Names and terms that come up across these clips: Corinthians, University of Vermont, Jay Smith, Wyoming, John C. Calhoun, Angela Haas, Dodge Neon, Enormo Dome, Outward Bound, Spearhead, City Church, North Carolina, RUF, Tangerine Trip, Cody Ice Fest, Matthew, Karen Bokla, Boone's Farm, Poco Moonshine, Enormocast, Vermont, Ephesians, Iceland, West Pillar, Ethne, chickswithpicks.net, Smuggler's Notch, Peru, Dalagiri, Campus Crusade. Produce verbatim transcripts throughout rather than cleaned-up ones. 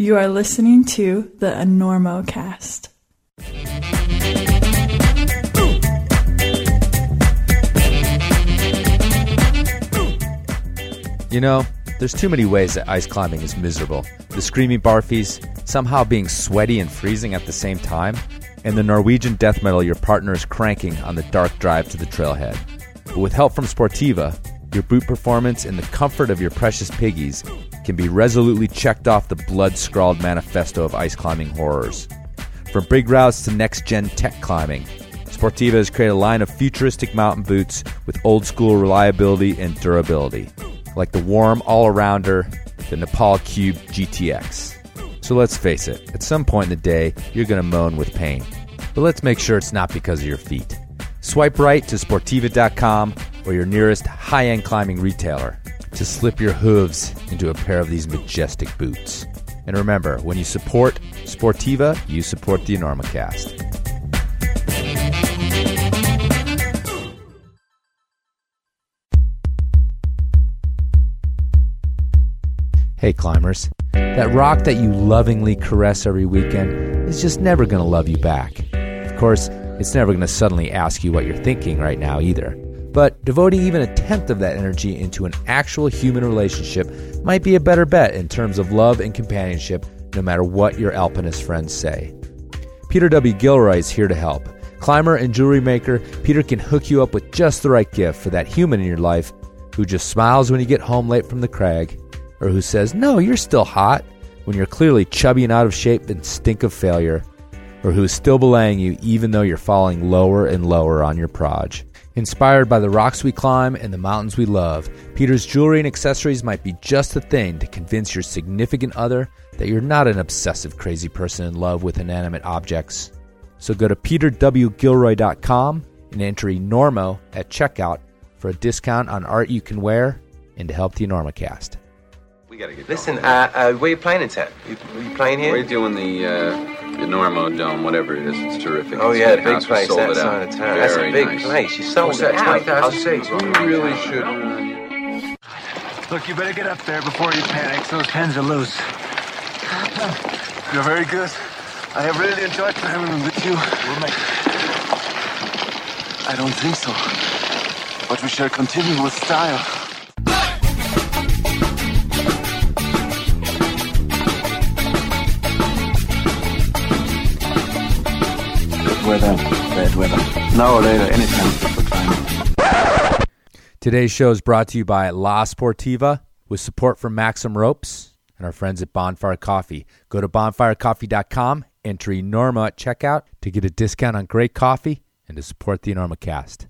You are listening to the Enormocast. You know, there's too many ways that ice climbing is miserable. The screaming barfies, somehow being sweaty and freezing at the same time, and the Norwegian death metal your partner is cranking on the dark drive to the trailhead. But with help from Sportiva, your boot performance and the comfort of your precious piggies can be resolutely checked off the blood-scrawled manifesto of ice climbing horrors. From big routes to next-gen tech climbing, Sportiva has created a line of futuristic mountain boots with old-school reliability and durability, like the warm all-arounder, the Nepal Cube G T X. So let's face it, at some point in the day, you're going to moan with pain. But let's make sure it's not because of your feet. Swipe right to Sportiva dot com or your nearest high-end climbing retailer to slip your hooves into a pair of these majestic boots. And remember, when you support Sportiva, you support the Enormocast. Hey climbers, that rock that you lovingly caress every weekend is just never going to love you back. Of course, it's never going to suddenly ask you what you're thinking right now either. But devoting even a tenth of that energy into an actual human relationship might be a better bet in terms of love and companionship, no matter what your alpinist friends say. Peter W. Gilroy is here to help. Climber and jewelry maker, Peter can hook you up with just the right gift for that human in your life who just smiles when you get home late from the crag, or who says, "No, you're still hot," when you're clearly chubby and out of shape and stink of failure, or who is still belaying you even though you're falling lower and lower on your proj. Inspired by the rocks we climb and the mountains we love, Peter's jewelry and accessories might be just the thing to convince your significant other that you're not an obsessive crazy person in love with inanimate objects. So go to Peter W Gilroy dot com and enter Enormo at checkout for a discount on art you can wear and to help the Enormocast. We gotta get Listen, uh, uh, where are you playing in town? You, you playing here? We're doing the... Uh... Enormo Dome, whatever it is, it's terrific. Oh, it's yeah, big place, that side of town. Very That's a big nice. place. You sold What's it out. twenty oh six You really should. Look, you better get up there before you panic. Those pins are loose. You're very good. I have really enjoyed climbing with you. We'll make it. I don't think so. But we shall continue with style. Weather, bad weather. Now or later, anytime for climbing. Today's show is brought to you by La Sportiva with support from Maxim Ropes and our friends at Bonfire Coffee. Go to bonfire coffee dot com, enter Enormo at checkout to get a discount on great coffee and to support the Enormocast.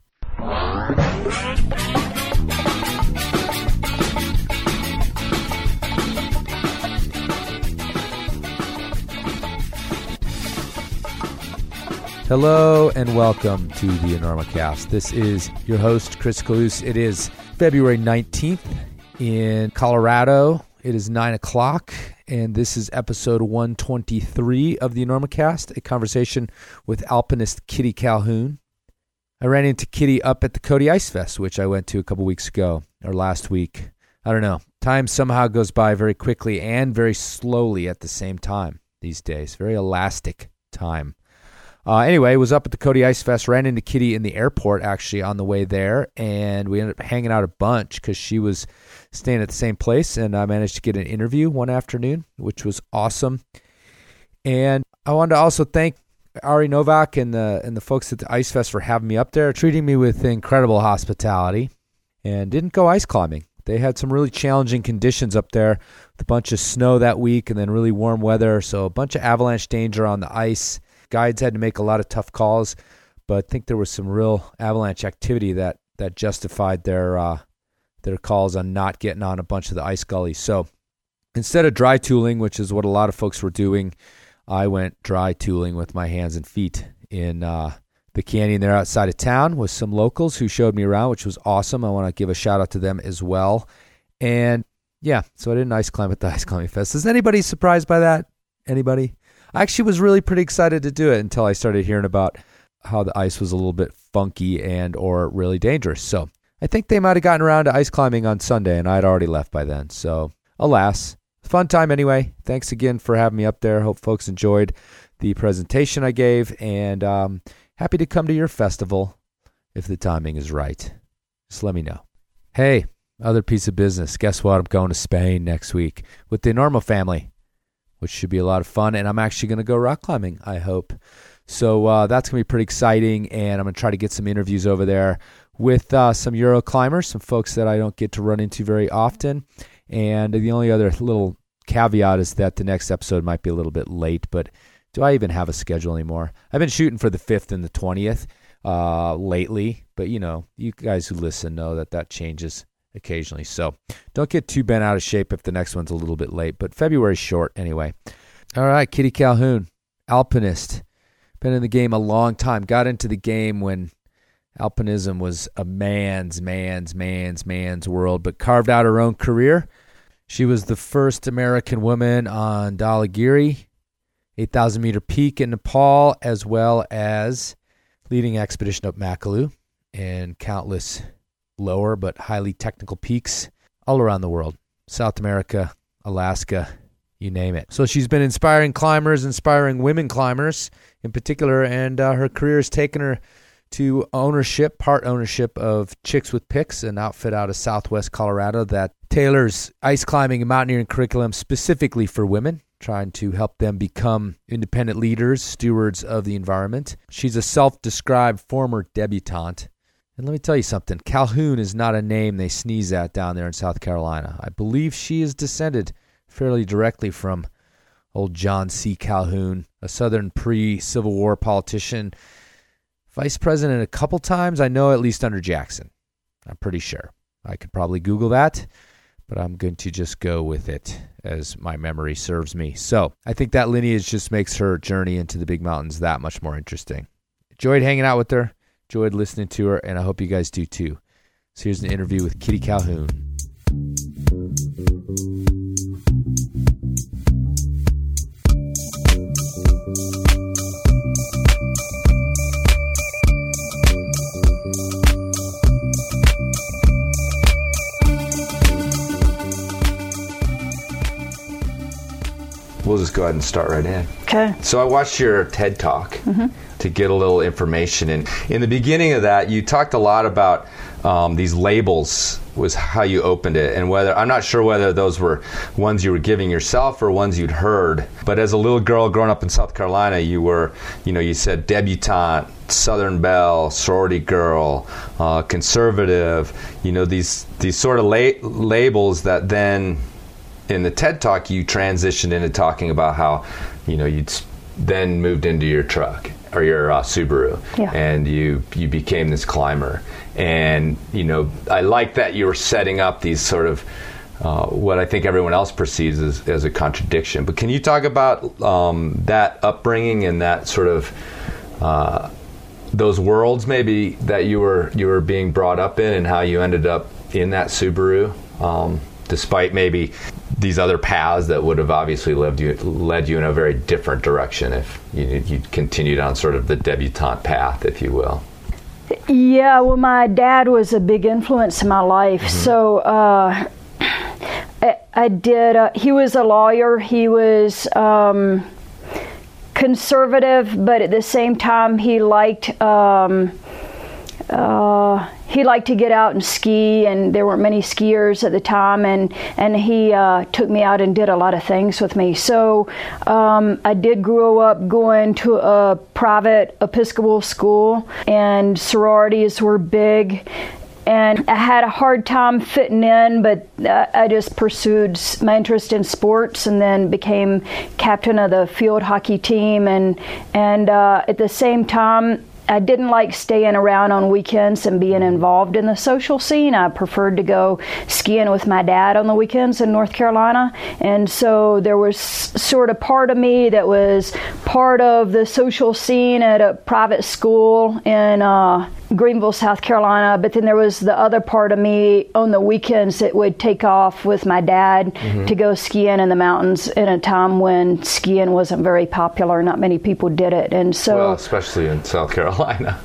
Hello and welcome to the Enormocast. This is your host, Chris Kalous. It is February nineteenth in Colorado. It is nine o'clock, and this is episode one twenty-three of the Enormocast, a conversation with alpinist Kitty Calhoun. I ran into Kitty up at the Cody Ice Fest, which I went to a couple weeks ago, or last week. I don't know. Time somehow goes by very quickly and very slowly at the same time these days. Very elastic time. Uh, anyway, was up at the Cody Ice Fest, ran into Kitty in the airport actually on the way there, and we ended up hanging out a bunch because she was staying at the same place, and I managed to get an interview one afternoon, which was awesome. And I wanted to also thank Ari Novak and the and the folks at the Ice Fest for having me up there, treating me with incredible hospitality, and didn't go ice climbing. They had some really challenging conditions up there with a bunch of snow that week and then really warm weather, so a bunch of avalanche danger on the ice. Guides had to make a lot of tough calls, but I think there was some real avalanche activity that that justified their uh, their calls on not getting on a bunch of the ice gullies. So instead of dry tooling, which is what a lot of folks were doing, I went dry tooling with my hands and feet in uh, the canyon there outside of town with some locals who showed me around, which was awesome. I want to give a shout out to them as well. And yeah, so I didn't ice climb at the Ice Climbing Fest. Is anybody surprised by that? Anybody? I actually was really pretty excited to do it until I started hearing about how the ice was a little bit funky and or really dangerous. So I think they might have gotten around to ice climbing on Sunday, and I had already left by then. So alas, fun time anyway. Thanks again for having me up there. Hope folks enjoyed the presentation I gave, and um, happy to come to your festival if the timing is right. Just let me know. Hey, other piece of business. Guess what? I'm going to Spain next week with the Enormo family, which should be a lot of fun. And I'm actually going to go rock climbing, I hope. So uh, that's going to be pretty exciting. And I'm going to try to get some interviews over there with uh, some Euro climbers, some folks that I don't get to run into very often. And the only other little caveat is that the next episode might be a little bit late, but do I even have a schedule anymore? I've been shooting for the fifth and the twentieth uh, lately, but you know, you guys who listen know that that changes occasionally. So don't get too bent out of shape if the next one's a little bit late, but February's short anyway. All right, Kitty Calhoun, alpinist. Been in the game a long time. Got into the game when alpinism was a man's, man's, man's, man's world, but carved out her own career. She was the first American woman on Dalagiri, eight thousand meter peak in Nepal, as well as leading expedition up Makalu and countless lower but highly technical peaks all around the world. South America, Alaska, you name it. So she's been inspiring climbers, inspiring women climbers in particular, and uh, her career has taken her to ownership, part ownership of Chicks with Picks, an outfit out of Southwest Colorado that tailors ice climbing and mountaineering curriculum specifically for women, trying to help them become independent leaders, stewards of the environment. She's a self-described former debutante. And let me tell you something, Calhoun is not a name they sneeze at down there in South Carolina. I believe she is descended fairly directly from old John C. Calhoun, a Southern pre-Civil War politician, vice president a couple times, I know, at least under Jackson. I'm pretty sure. I could probably Google that, but I'm going to just go with it as my memory serves me. So I think that lineage just makes her journey into the big mountains that much more interesting. Enjoyed hanging out with her, enjoyed listening to her, and I hope you guys do too. So here's an interview with Kitty Calhoun. We'll just go ahead and start right in. Okay. So I watched your TED Talk mm-hmm. to get a little information. And in the beginning of that, you talked a lot about um, these labels was how you opened it. And whether I'm not sure whether those were ones you were giving yourself or ones you'd heard. But as a little girl growing up in South Carolina, you were, you know, you said debutante, Southern belle, sorority girl, uh, conservative, you know, these, these sort of la- labels that then... In the TED Talk, you transitioned into talking about how, you know, you'd then moved into your truck or your uh, Subaru, yeah. and you you became this climber. And, you know, I like that you were setting up these sort of uh, what I think everyone else perceives as, as a contradiction. But can you talk about um, that upbringing and that sort of uh, those worlds maybe that you were you were being brought up in and how you ended up in that Subaru, um, despite maybe these other paths that would have obviously led you, led you in a very different direction if you, you'd continued on sort of the debutante path, if you will. Yeah, well, my dad was a big influence in my life. Mm-hmm. So uh, I, I did, uh, he was a lawyer. He was um, conservative, but at the same time, he liked... Um, Uh, he liked to get out and ski, and there weren't many skiers at the time, and, and he uh, took me out and did a lot of things with me. So um, I did grow up going to a private Episcopal school, and sororities were big, and I had a hard time fitting in, but I just pursued my interest in sports and then became captain of the field hockey team, and, and uh, at the same time, I didn't like staying around on weekends and being involved in the social scene. I preferred to go skiing with my dad on the weekends in North Carolina. And so there was sort of part of me that was part of the social scene at a private school in uh, Greenville, South Carolina. But then there was the other part of me on the weekends that would take off with my dad mm-hmm. to go skiing in the mountains in a time when skiing wasn't very popular. Not many people did it. And so, well, especially in South Carolina.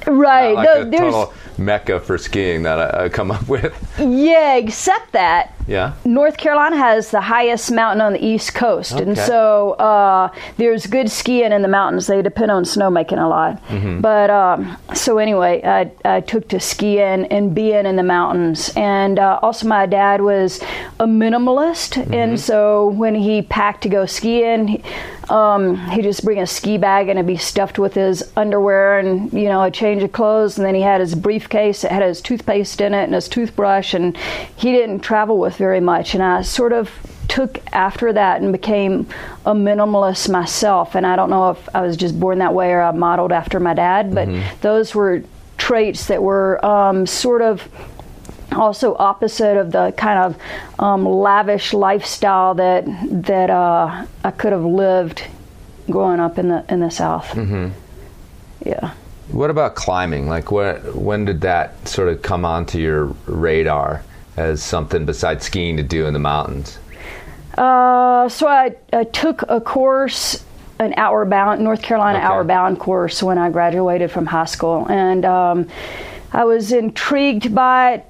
Right. Not like no, a there's total mecca for skiing that I, I come up with. Yeah, except that Yeah. North Carolina has the highest mountain on the East Coast, okay. and so uh, there's good skiing in the mountains. They depend on snowmaking a lot. Mm-hmm. But um, so anyway, I, I took to skiing and being in the mountains, and uh, also my dad was a minimalist, mm-hmm. and so when he packed to go skiing, he, um, he'd just bring a ski bag and it'd be stuffed with his underwear and you know a change of clothes, and then he had his briefcase that had his toothpaste in it and his toothbrush, and he didn't travel with very much, and I sort of took after that and became a minimalist myself. And I don't know if I was just born that way or I modeled after my dad, but mm-hmm. those were traits that were um, sort of also opposite of the kind of um, lavish lifestyle that that uh, I could have lived growing up in the in the South. Mm-hmm. Yeah. What about climbing? Like, what when did that sort of come onto your radar as something besides skiing to do in the mountains? Uh, so I, I took a course, an Outward Bound, North Carolina okay. Outward Bound course when I graduated from high school. And um, I was intrigued by it.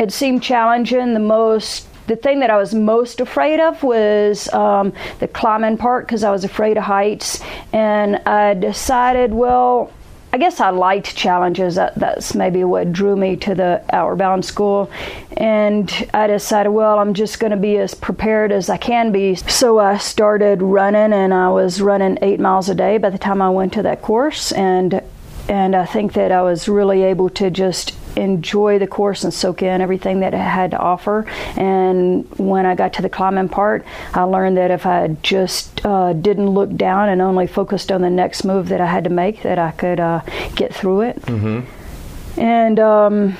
It seemed challenging. The most, the thing that I was most afraid of was um, the climbing part, because I was afraid of heights. And I decided, well, I guess I liked challenges. That, that's maybe what drew me to the Outward Bound school. And I decided, well, I'm just going to be as prepared as I can be. So I started running, and I was running eight miles a day by the time I went to that course. And and I think that I was really able to just enjoy the course and soak in everything that it had to offer. And when I got to the climbing part, I learned that if I just uh, didn't look down and only focused on the next move that I had to make, that I could uh, get through it. Mm-hmm. And um,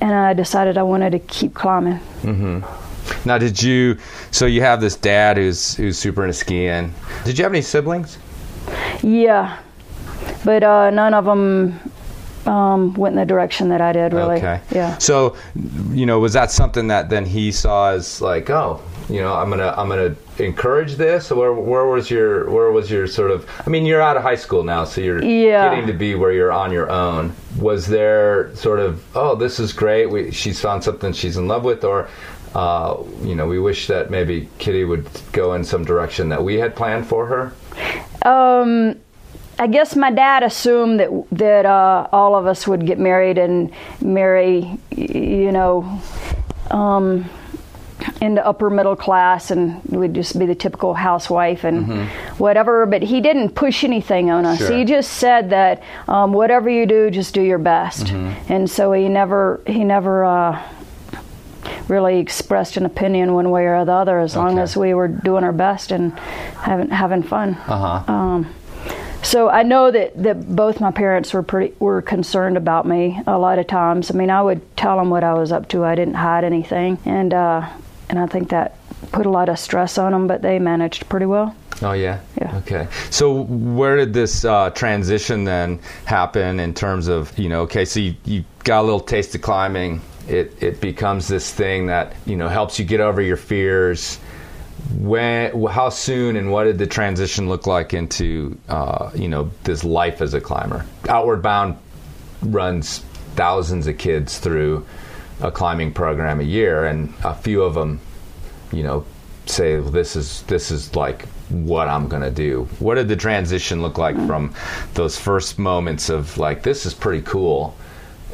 and I decided I wanted to keep climbing. Mm-hmm. Now, did you? So you have this dad who's who's super into skiing. Did you have any siblings? Yeah, but uh, none of them. Um, went in the direction that I did, really. Okay. Yeah. So, you know, was that something that then he saw as like, oh, you know, I'm gonna, I'm gonna encourage this? Or where, where was your, where was your sort of? I mean, you're out of high school now, so you're yeah. getting to be where you're on your own. Was there sort of, oh, this is great. We, she's found something she's in love with, or, uh, you know, we wish that maybe Kitty would go in some direction that we had planned for her. Um. I guess my dad assumed that that uh, all of us would get married and marry, you know, um, into upper middle class, and we'd just be the typical housewife and mm-hmm. whatever. But he didn't push anything on us. Sure. He just said that um, whatever you do, just do your best. Mm-hmm. And so he never he never uh, really expressed an opinion one way or the other, as okay. long as we were doing our best and having having fun. Uh-huh. Um, So I know that, that both my parents were pretty were concerned about me a lot of times. I mean, I would tell them what I was up to. I didn't hide anything, and uh, and I think that put a lot of stress on them. But they managed pretty well. Oh yeah. Yeah. Okay. So where did this uh, transition then happen in terms of you know? Okay, so you, you got a little taste of climbing. It it becomes this thing that you know helps you get over your fears. When, how soon, and what did the transition look like into, uh, you know, this life as a climber? Outward Bound runs thousands of kids through a climbing program a year, and a few of them, you know, say, well, this is this is like what I'm going to do. What did the transition look like from those first moments of like, this is pretty cool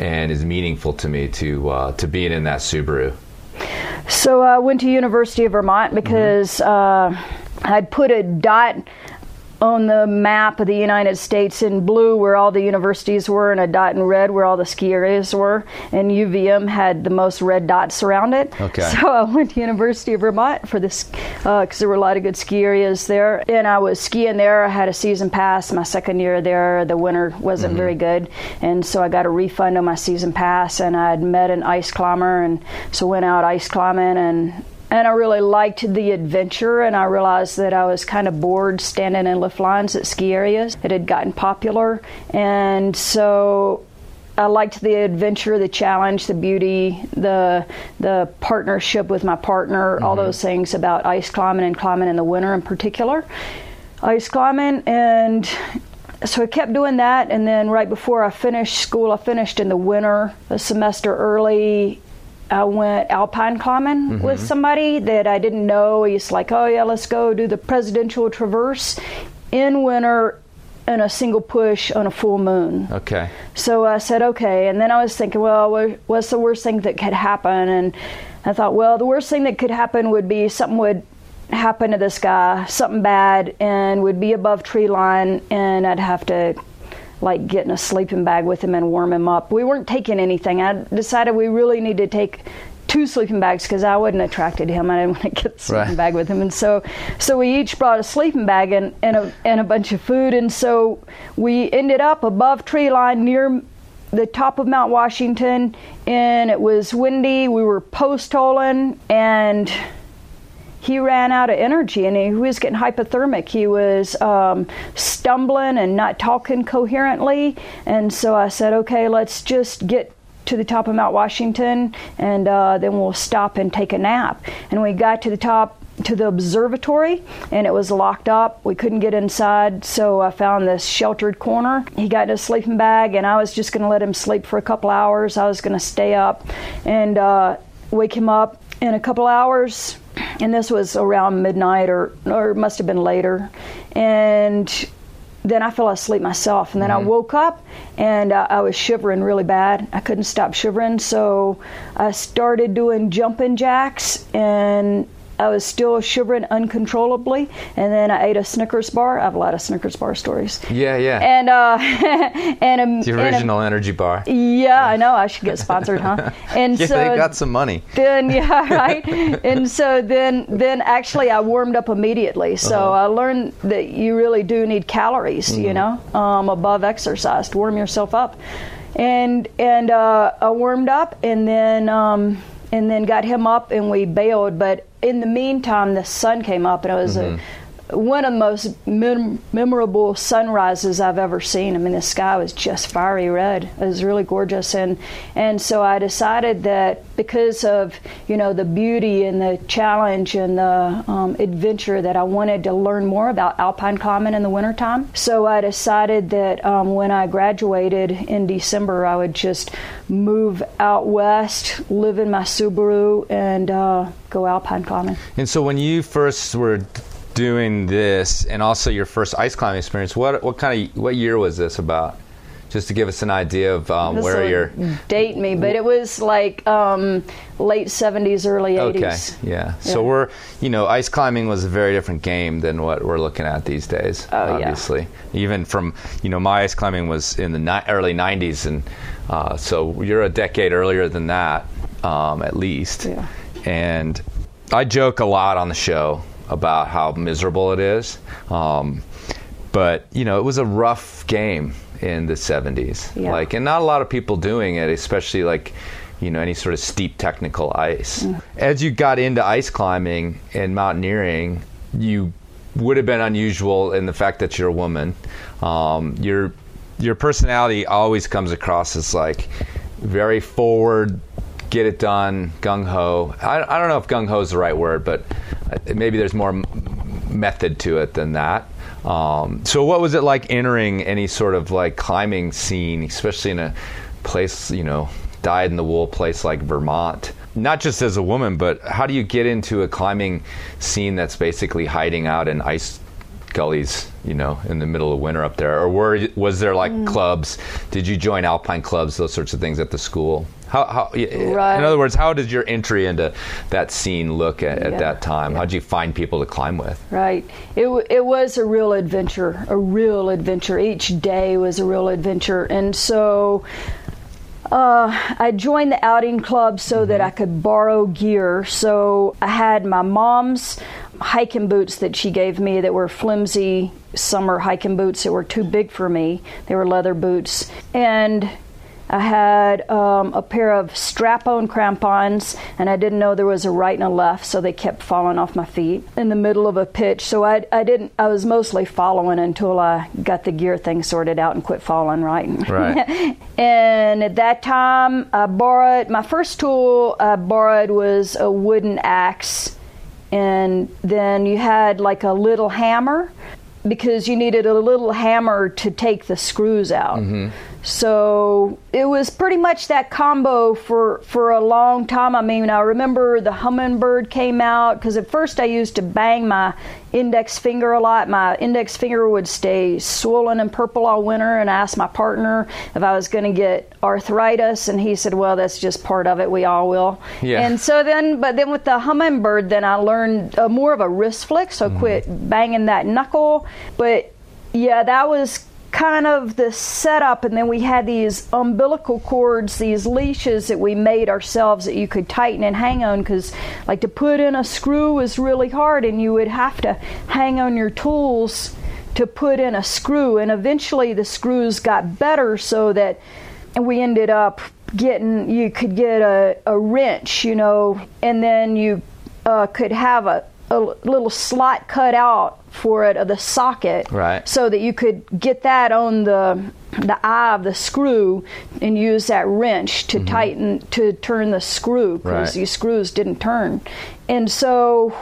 and is meaningful to me to uh, to being in that Subaru? So I went to University of Vermont because uh, I'd put a dot on the map of the United States in blue where all the universities were, and a dot in red where all the ski areas were, and U V M had the most red dots around it. Okay. So I went to University of Vermont for this because uh, there were a lot of good ski areas there, and I was skiing there. I had a season pass my second year there. The winter wasn't mm-hmm. very good, and so I got a refund on my season pass, and I had met an ice climber, and so went out ice climbing, and And I really liked the adventure, and I realized that I was kind of bored standing in lift lines at ski areas. It had gotten popular, and so I liked the adventure, the challenge, the beauty, the the partnership with my partner, mm-hmm. all those things about ice climbing and climbing in the winter in particular. Ice climbing, and so I kept doing that, and then right before I finished school, I finished in the winter, a semester early, I went alpine climbing mm-hmm. with somebody that I didn't know. He's like, oh yeah, let's go do the Presidential Traverse in winter in a single push on a full moon. Okay. So I said, okay. And then I was thinking, well, what's the worst thing that could happen? And I thought, well, the worst thing that could happen would be something would happen to this guy, something bad, and would be above tree line, and I'd have to like get in a sleeping bag with him and warm him up. We weren't taking anything. I decided we really need to take two sleeping bags because I wasn't attracted to him. I didn't want to get the sleeping right. bag with him. And so so we each brought a sleeping bag and, and, a, and a bunch of food. And so we ended up above tree line near the top of Mount Washington, and it was windy. We were post-holing, and he ran out of energy, and he was getting hypothermic. He was um, stumbling and not talking coherently. And so I said, okay, let's just get to the top of Mount Washington, and uh, then we'll stop and take a nap. And we got to the top, to the observatory, and it was locked up. We couldn't get inside, so I found this sheltered corner. He got in a sleeping bag, and I was just going to let him sleep for a couple hours. I was going to stay up and uh, wake him up in a couple hours. And this was around midnight, or, or must have been later. And then I fell asleep myself, and then mm-hmm. I woke up, and uh, I was shivering really bad. I couldn't stop shivering, so I started doing jumping jacks, and I was still shivering uncontrollably. And then I ate a Snickers bar. I have a lot of Snickers bar stories. Yeah, yeah. And uh, and um, the original and, um, energy bar. Yeah, yeah, I know. I should get sponsored, huh? And yeah, so they got some money. Then yeah, right. And so then then actually I warmed up immediately. So uh-huh. I learned that you really do need calories. Mm-hmm. You know, um, above exercise to warm yourself up. And and uh, I warmed up, and then um, and then got him up, and we bailed, but. In the meantime, the sun came up, and it was mm-hmm. a, one of the most mem- memorable sunrises I've ever seen. I mean, the sky was just fiery red. It was really gorgeous, and and so I decided that because of, you know, the beauty and the challenge and the um, adventure, that I wanted to learn more about alpine climbing in the wintertime. So I decided that um, when I graduated in December, I would just move out west, live in my Subaru, and uh, go alpine climbing. And so when you first were doing this, and also your first ice climbing experience, what what kind of what year was this about? Just to give us an idea of um, where you're. Date me, but it was like um, late seventies, early eighties. Okay, yeah. yeah. So we're, you know, ice climbing was a very different game than what we're looking at these days. Oh, obviously, yeah. Even from, you know, my ice climbing was in the ni- early nineties, and uh, so you're a decade earlier than that, um, at least. Yeah. And I joke a lot on the show about how miserable it is, um, but you know, it was a rough game. In the seventies, yeah. like, and not a lot of people doing it, especially like, you know, any sort of steep technical ice. Mm. As you got into ice climbing and mountaineering, you would have been unusual in the fact that you're a woman. Um, your your personality always comes across as like very forward, get it done, gung ho. I, I don't know if gung ho is the right word, but maybe there's more method to it than that. Um, so what was it like entering any sort of like climbing scene, especially in a place, you know, dyed in the wool place like Vermont? Not just as a woman, but how do you get into a climbing scene that's basically hiding out in ice gullies, you know, in the middle of winter up there? Or were, was there like mm. clubs? Did you join alpine clubs, those sorts of things at the school? How, how, right. In other words, how did your entry into that scene look at, yeah. at that time? Yeah. How did you find people to climb with? Right. It it was a real adventure, a real adventure. Each day was a real adventure. And so uh, I joined the outing club so mm-hmm. that I could borrow gear. So I had my mom's hiking boots that she gave me that were flimsy summer hiking boots that were too big for me. They were leather boots. And I had um, a pair of strap-on crampons, and I didn't know there was a right and a left, so they kept falling off my feet in the middle of a pitch. So I, I didn't. I was mostly following until I got the gear thing sorted out and quit falling. Right. Right. And at that time, I borrowed my first tool. I borrowed was a wooden axe, and then you had like a little hammer, because you needed a little hammer to take the screws out. Mm-hmm. So it was pretty much that combo for, for a long time. I mean, I remember the hummingbird came out, because at first I used to bang my index finger a lot. My index finger would stay swollen and purple all winter, and I asked my partner if I was going to get arthritis, and he said, well, that's just part of it. We all will. Yeah. And so then, but then with the hummingbird, then I learned uh, more of a wrist flick, so mm. quit banging that knuckle. But yeah, that was kind of the setup, and then we had these umbilical cords, these leashes that we made ourselves that you could tighten and hang on, because like to put in a screw was really hard, and you would have to hang on your tools to put in a screw. And eventually the screws got better, so that we ended up getting, you could get a, a wrench, you know, and then you uh, could have a a little slot cut out for it, of the socket, right, so that you could get that on the the eye of the screw and use that wrench to mm-hmm. tighten, to turn the screw, because right. these screws didn't turn. And so,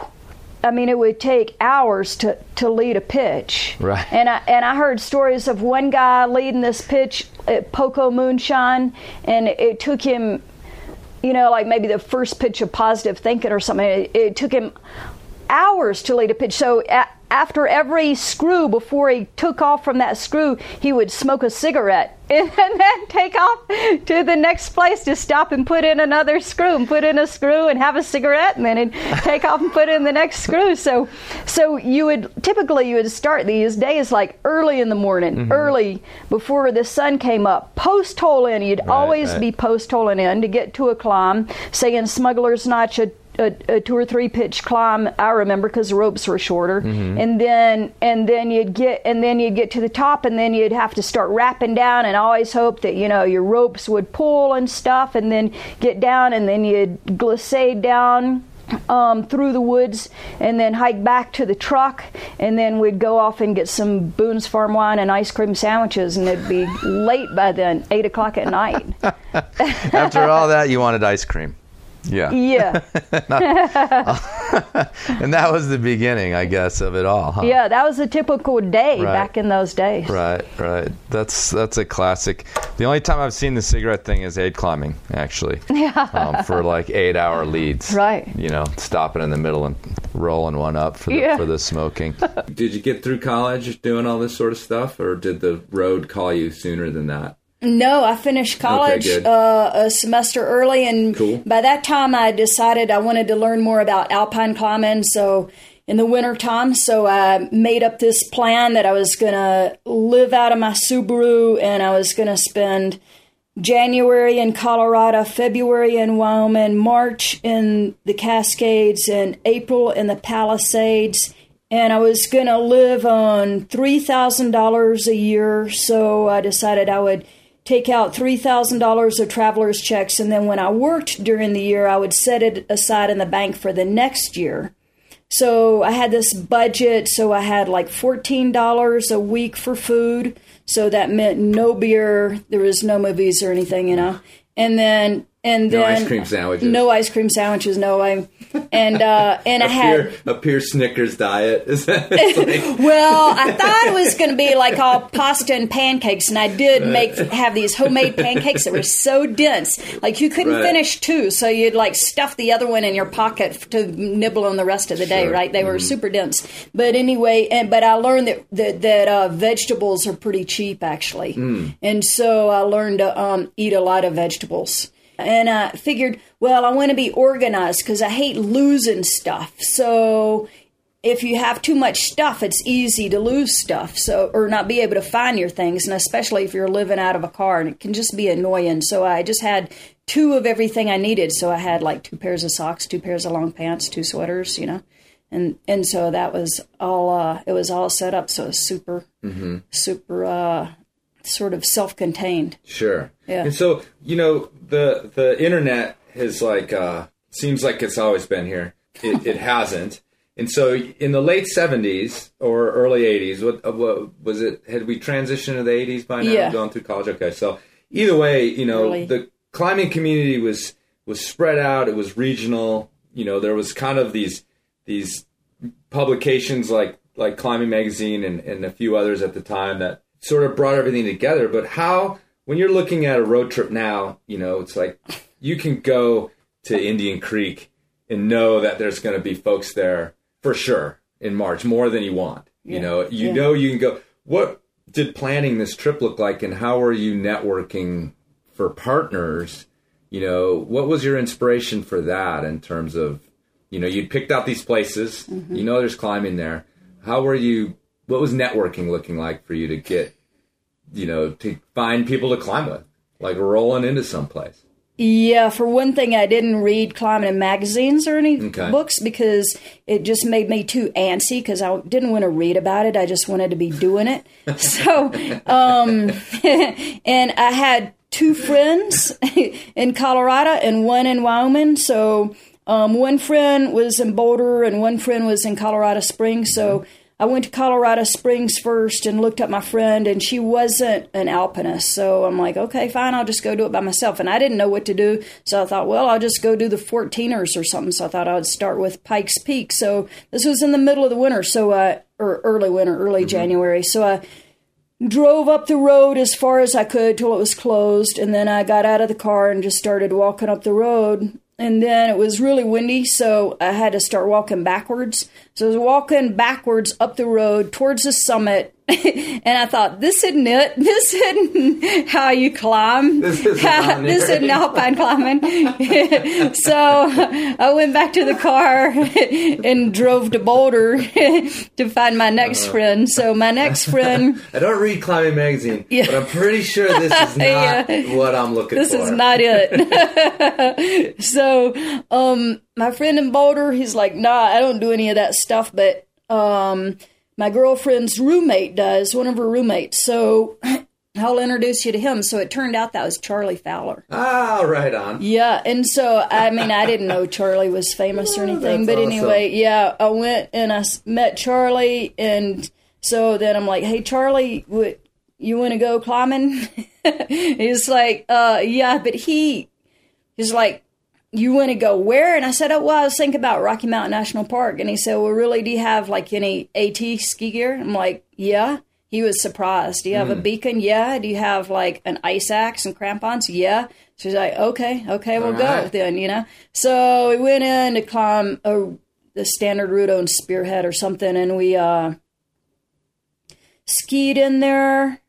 I mean, it would take hours to, to lead a pitch. Right. And I, and I heard stories of one guy leading this pitch at Poco Moonshine, and it took him, you know, like maybe the first pitch of Positive Thinking or something, it, it took him hours to lead a pitch. So a- after every screw, before he took off from that screw, he would smoke a cigarette and then take off to the next place to stop and put in another screw and put in a screw and have a cigarette, and then he'd take off and put in the next screw. So so you would typically you would start these days like early in the morning, mm-hmm. early before the sun came up, post hole in. You'd right, always right. be post holing in to get to a climb, say in Smuggler's Notch, a A, a two or three pitch climb, I remember, because the ropes were shorter, mm-hmm. and then and then you'd get and then you'd get to the top, and then you'd have to start wrapping down, and always hope that, you know, your ropes would pull and stuff, and then get down, and then you'd glissade down um, through the woods, and then hike back to the truck, and then we'd go off and get some Boone's Farm wine and ice cream sandwiches, and it'd be late by then, eight o'clock at night. After all that, you wanted ice cream. Yeah. Yeah. And that was the beginning, I guess, of it all, huh? Yeah, that was a typical day right. back in those days. Right, right. That's that's a classic. The only time I've seen the cigarette thing is aid climbing, actually. Yeah. Um, for like eight-hour leads. Right. You know, stopping in the middle and rolling one up for the, yeah. for the smoking. Did you get through college doing all this sort of stuff, or did the road call you sooner than that? No, I finished college okay, uh, a semester early, and cool. by that time I decided I wanted to learn more about alpine climbing, so in the winter time, so I made up this plan that I was going to live out of my Subaru, and I was going to spend January in Colorado, February in Wyoming, March in the Cascades, and April in the Palisades. And I was going to live on three thousand dollars a year, so I decided I would take out three thousand dollars of traveler's checks, and then when I worked during the year, I would set it aside in the bank for the next year. So I had this budget, so I had like fourteen dollars a week for food, so that meant no beer, there was no movies or anything, you know, and then... And then, no ice cream sandwiches. No ice cream sandwiches. No, I and uh, and I had a pure Snickers diet. Is that, like... Well, I thought it was going to be like all pasta and pancakes, and I did right. make have these homemade pancakes that were so dense, like you couldn't right. finish two. So you'd like stuff the other one in your pocket to nibble on the rest of the day. Sure. Right? They were mm. super dense. But anyway, and but I learned that that, that uh, vegetables are pretty cheap actually, mm. and so I learned to um, eat a lot of vegetables. And I figured, well, I want to be organized because I hate losing stuff. So if you have too much stuff, it's easy to lose stuff, so or not be able to find your things, and especially if you're living out of a car, and it can just be annoying. So I just had two of everything I needed. So I had like two pairs of socks, two pairs of long pants, two sweaters, you know. And and so that was all, uh, it was all set up. So it was super, mm-hmm. super uh, sort of self-contained. Sure. Yeah. And so, you know, the the internet has like uh, seems like it's always been here. It, it hasn't. And so, in the late seventies or early eighties, what, what was it? Had we transitioned to the eighties by now? Yeah. Going through college, okay. So either way, you know, really? The climbing community was was spread out. It was regional. You know, there was kind of these these publications like like Climbing Magazine and, and a few others at the time that sort of brought everything together. But how when you're looking at a road trip now, you know, it's like you can go to Indian Creek and know that there's going to be folks there for sure in March, more than you want. Yeah. You know, you yeah. know, you can go, what did planning this trip look like and how are you networking for partners? You know, what was your inspiration for that in terms of, you know, you'd picked out these places, mm-hmm. you know, there's climbing there. How were you, what was networking looking like for you to get, you know, to find people to climb with, like rolling into someplace? Yeah, for one thing, I didn't read climbing in magazines or any okay. books because it just made me too antsy because I didn't want to read about it. I just wanted to be doing it. So, um, and I had two friends in Colorado and one in Wyoming. So um, one friend was in Boulder and one friend was in Colorado Springs. So I went to Colorado Springs first and looked up my friend, and she wasn't an alpinist. So I'm like, okay, fine, I'll just go do it by myself. And I didn't know what to do. So I thought, well, I'll just go do the fourteeners or something. So I thought I would start with Pikes Peak. So this was in the middle of the winter, so I, or early winter, early mm-hmm. January. So I drove up the road as far as I could till it was closed. And then I got out of the car and just started walking up the road. And then it was really windy, so I had to start walking backwards. So I was walking backwards up the road towards the summit, and I thought, this isn't it. This isn't how you climb. This isn't, how, this isn't alpine climbing. So I went back to the car and drove to Boulder to find my next uh-huh. friend. So my next friend... I don't read climbing magazine, yeah. but I'm pretty sure this is not yeah. what I'm looking this for. This is not it. So um, my friend in Boulder, he's like, nah, I don't do any of that stuff, but... Um, my girlfriend's roommate does, one of her roommates. So I'll introduce you to him. So it turned out that was Charlie Fowler. Ah, right on. Yeah. And so, I mean, I didn't know Charlie was famous or anything. That's but anyway, awesome. yeah, I went and I met Charlie. And so then I'm like, hey, Charlie, what, you want to go climbing? He's like, uh, yeah, but he is like, you want to go where? And I said, oh, well, I was thinking about Rocky Mountain National Park. And he said, well, really, do you have like any AT ski gear? I'm like, yeah. He was surprised. Do you have mm. a beacon? Yeah. Do you have like an ice axe and crampons? Yeah. So he's like, okay, okay, we'll All go right. then, you know. So we went in to climb a, the standard route on Spearhead or something. And we uh, skied in there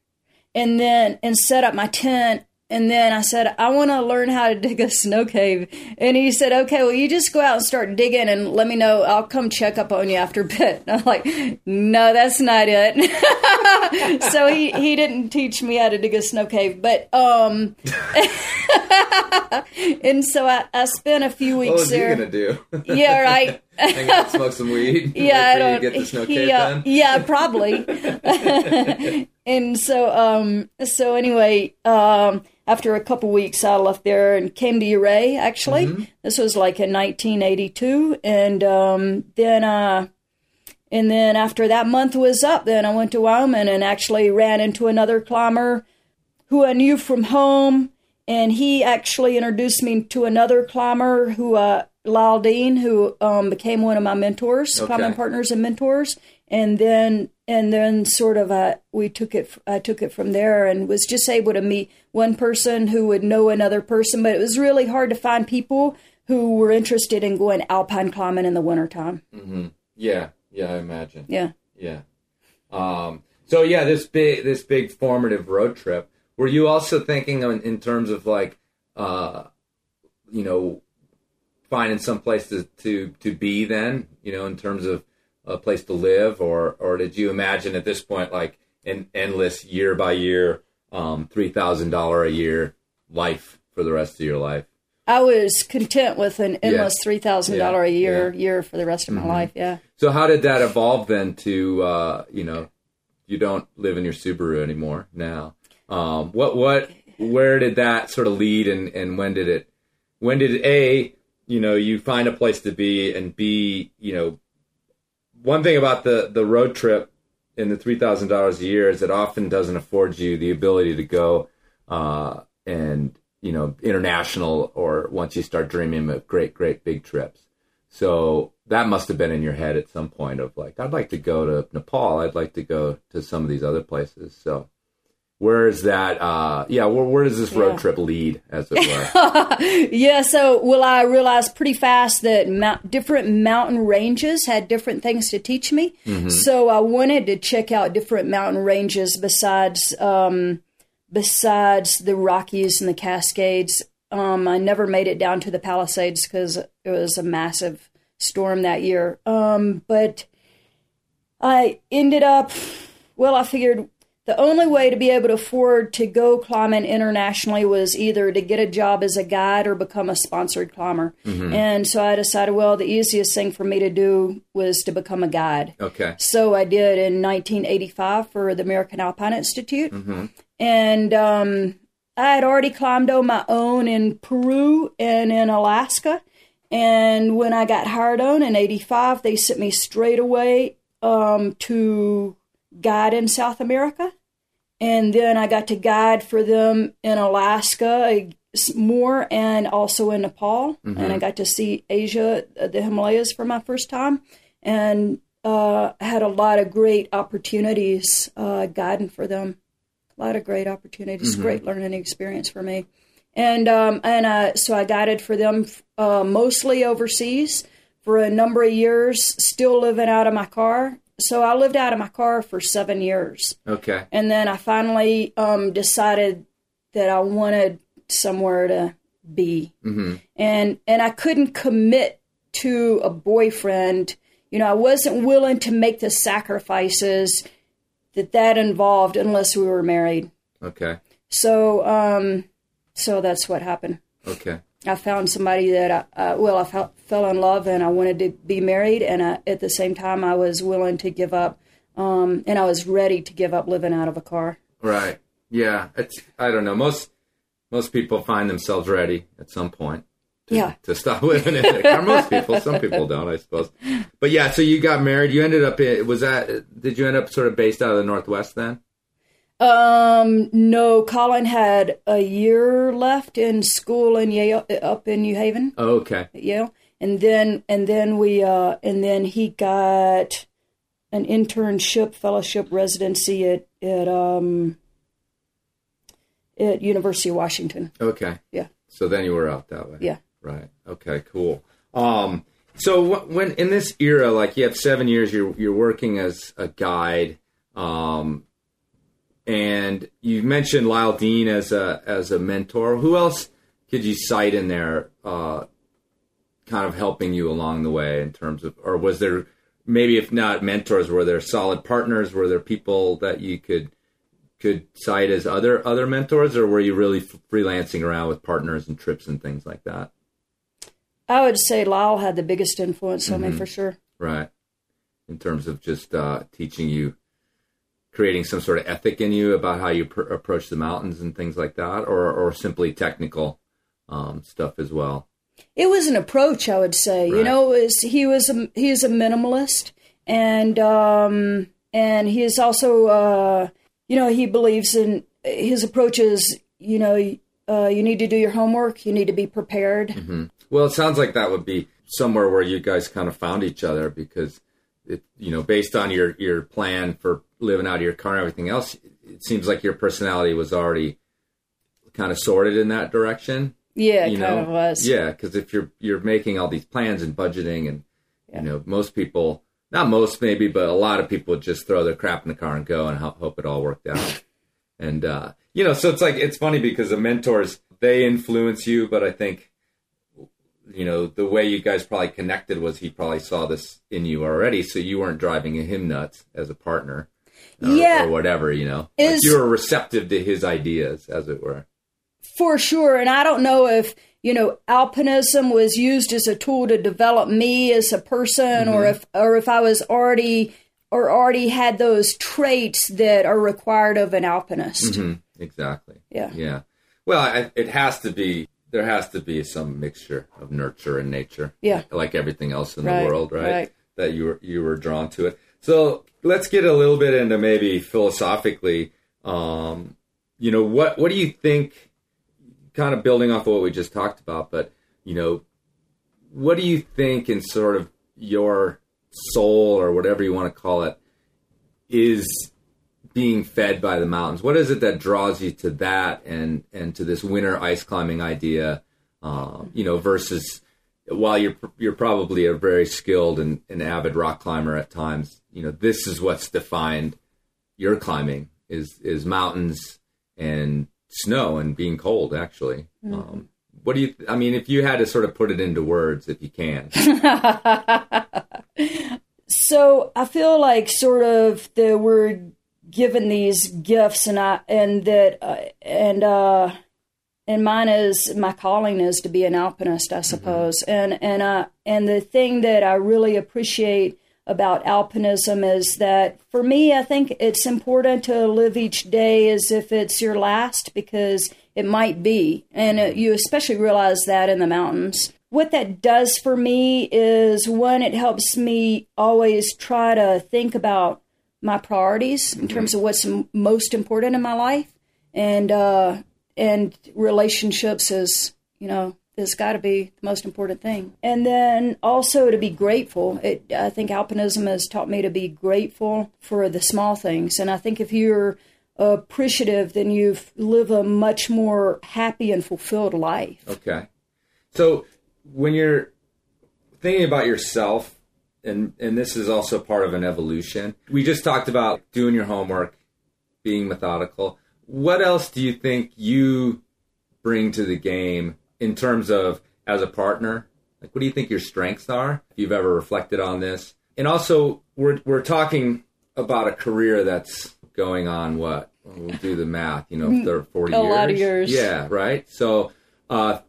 and then and set up my tent. And then I said, I want to learn how to dig a snow cave. And he said, okay, well, you just go out and start digging and let me know. I'll come check up on you after a bit. And I'm like, no, that's not it. So he, he didn't teach me how to dig a snow cave. But, um, and so I, I spent a few weeks there. What was there. you going to do? Yeah, right. Hang out, smoke some weed. Yeah, I don't. Get the snow he, cave uh, done. Yeah, probably. And so, um, so anyway, um, after a couple weeks, I left there and came to Ouray. Actually, mm-hmm. this was like in nineteen eighty-two, and um, then, uh, and then after that month was up, then I went to Wyoming and actually ran into another climber who I knew from home, and he actually introduced me to another climber who. Uh, Lyle Dean, who um, became one of my mentors, okay. climbing partners and mentors, and then and then sort of uh, we took it. I took it from there, and was just able to meet one person who would know another person. But it was really hard to find people who were interested in going alpine climbing in the wintertime. Mm-hmm. Yeah, yeah, I imagine. Yeah, yeah. Um, so yeah, this big this big formative road trip. Were you also thinking on, in terms of like, uh, you know? finding some place to, to, to be then, you know, in terms of a place to live, or, or did you imagine at this point, like an endless year by year, um, three thousand dollars a year life for the rest of your life? I was content with an endless yeah. three thousand dollars yeah. a year, yeah. year for the rest of my mm-hmm. life. Yeah. So how did that evolve then to, uh, you know, you don't live in your Subaru anymore now. Um, what, what, where did that sort of lead? And, and when did it, when did a, you know, you find a place to be and be, you know, one thing about the, the road trip and the three thousand dollars a year is it often doesn't afford you the ability to go uh, and, you know, international or once you start dreaming of great, great big trips. So that must have been in your head at some point of like, I'd like to go to Nepal. I'd like to go to some of these other places. So where is that? Uh, yeah, where, where does this road yeah. trip lead, as it were? yeah. So, well, I realized pretty fast that mount, different mountain ranges had different things to teach me. Mm-hmm. So I wanted to check out different mountain ranges besides um, besides the Rockies and the Cascades. Um, I never made it down to the Palisades because it was a massive storm that year. Um, but I ended up, well, I figured the only way to be able to afford to go climbing internationally was either to get a job as a guide or become a sponsored climber. Mm-hmm. And so I decided, well, the easiest thing for me to do was to become a guide. Okay. So I did in nineteen eighty-five for the American Alpine Institute. Mm-hmm. And, um, I had already climbed on my own in Peru and in Alaska. And when I got hired on in eighty-five, they sent me straight away um, to guide in South America. And then I got to guide for them in Alaska more and also in Nepal. Mm-hmm. And I got to see Asia, the Himalayas for my first time. And uh, had a lot of great opportunities uh, guiding for them. A lot of great opportunities, mm-hmm. great learning experience for me. And um, and uh, so I guided for them uh, mostly overseas for a number of years, still living out of my car. So I lived out of my car for seven years. Okay. And then I finally um, decided that I wanted somewhere to be. Mm-hmm. And, and I couldn't commit to a boyfriend. You know, I wasn't willing to make the sacrifices that that involved unless we were married. Okay. So, um, so that's what happened. Okay. I found somebody that I, uh, well, I felt, fell in love and I wanted to be married. And I, at the same time, I was willing to give up. Um, and I was ready to give up living out of a car. Right. Yeah. It's, I don't know. Most, most people find themselves ready at some point to, yeah. to stop living in a car. Most people, some people don't, I suppose. But yeah, so you got married. You ended up in, was that, did you end up sort of based out of the Northwest then? Um, no, Colin had a year left in school in Yale, up in New Haven. Oh, okay. At Yale. And then, and then we, uh, and then he got an internship, fellowship, residency at, at, um, at University of Washington. Okay. Yeah. So then you were out that way. Yeah. Right. Okay, cool. Um, so w- when, in this era, like you have seven years, you're, you're working as a guide, um, and you mentioned Lyle Dean as a as a mentor. Who else could you cite in there, uh, kind of helping you along the way in terms of, or was there maybe if not mentors, were there solid partners? Were there people that you could could cite as other other mentors, or were you really freelancing around with partners and trips and things like that? I would say Lyle had the biggest influence on mm-hmm. me for sure. Right, in terms of just uh, teaching you. Creating some sort of ethic in you about how you pr- approach the mountains and things like that, or, or simply technical um, stuff as well? It was an approach, I would say. Right. You know, it was, he was a, he is a minimalist, and um, and he is also, uh, you know, he believes in his approach is, you know, uh, you need to do your homework, you need to be prepared. Mm-hmm. Well, it sounds like that would be somewhere where you guys kind of found each other because, it, you know, based on your, your plan for living out of your car and everything else, it seems like your personality was already kind of sorted in that direction. Yeah, it you know? kind of was. Yeah, because if you're you're making all these plans and budgeting and, yeah. you know, most people, not most maybe, but a lot of people just throw their crap in the car and go and hope it all worked out. And, uh, you know, so it's like, it's funny because the mentors, they influence you, but I think, you know, the way you guys probably connected was he probably saw this in you already, so you weren't driving him nuts as a partner. Or, yeah. or whatever, you know, like you were receptive to his ideas, as it were. For sure. And I don't know if, you know, alpinism was used as a tool to develop me as a person mm-hmm. or if or if I was already or already had those traits that are required of an alpinist. Mm-hmm. Exactly. Yeah. Yeah. Well, I, it has to be. There has to be some mixture of nurture and nature. Yeah. Like everything else in right. the world. Right? right. That you were you were drawn to it. So let's get a little bit into maybe philosophically, um, you know, what, what do you think, kind of building off of what we just talked about, but, you know, what do you think in sort of your soul or whatever you want to call it is being fed by the mountains. What is it that draws you to that and, and to this winter ice climbing idea, uh, you know, versus while you're you're probably a very skilled and, and avid rock climber at times, you know, this is what's defined your climbing is, is mountains and snow and being cold, actually. Mm-hmm. Um, what do you, I mean, if you had to sort of put it into words, if you can. So I feel like sort of the word, given these gifts and I, and that, uh, and, uh, and mine is, my calling is to be an alpinist, I suppose. Mm-hmm. And, and, uh, and the thing that I really appreciate about alpinism is that for me, I think it's important to live each day as if it's your last, because it might be. And it, you especially realize that in the mountains. What that does for me is, one, it helps me always try to think about my priorities in terms of what's most important in my life, and uh, and relationships is, you know, has got to be the most important thing. And then also to be grateful. It, I think alpinism has taught me to be grateful for the small things. And I think if you're appreciative, then you live a much more happy and fulfilled life. Okay. So when you're thinking about yourself, And and this is also part of an evolution. We just talked about doing your homework, being methodical. What else do you think you bring to the game in terms of as a partner? Like, what do you think your strengths are? If you've ever reflected on this. And also, we're we're talking about a career that's going on what? We'll do the math, you know, for forty years. A lot of years. Yeah, right? So uh,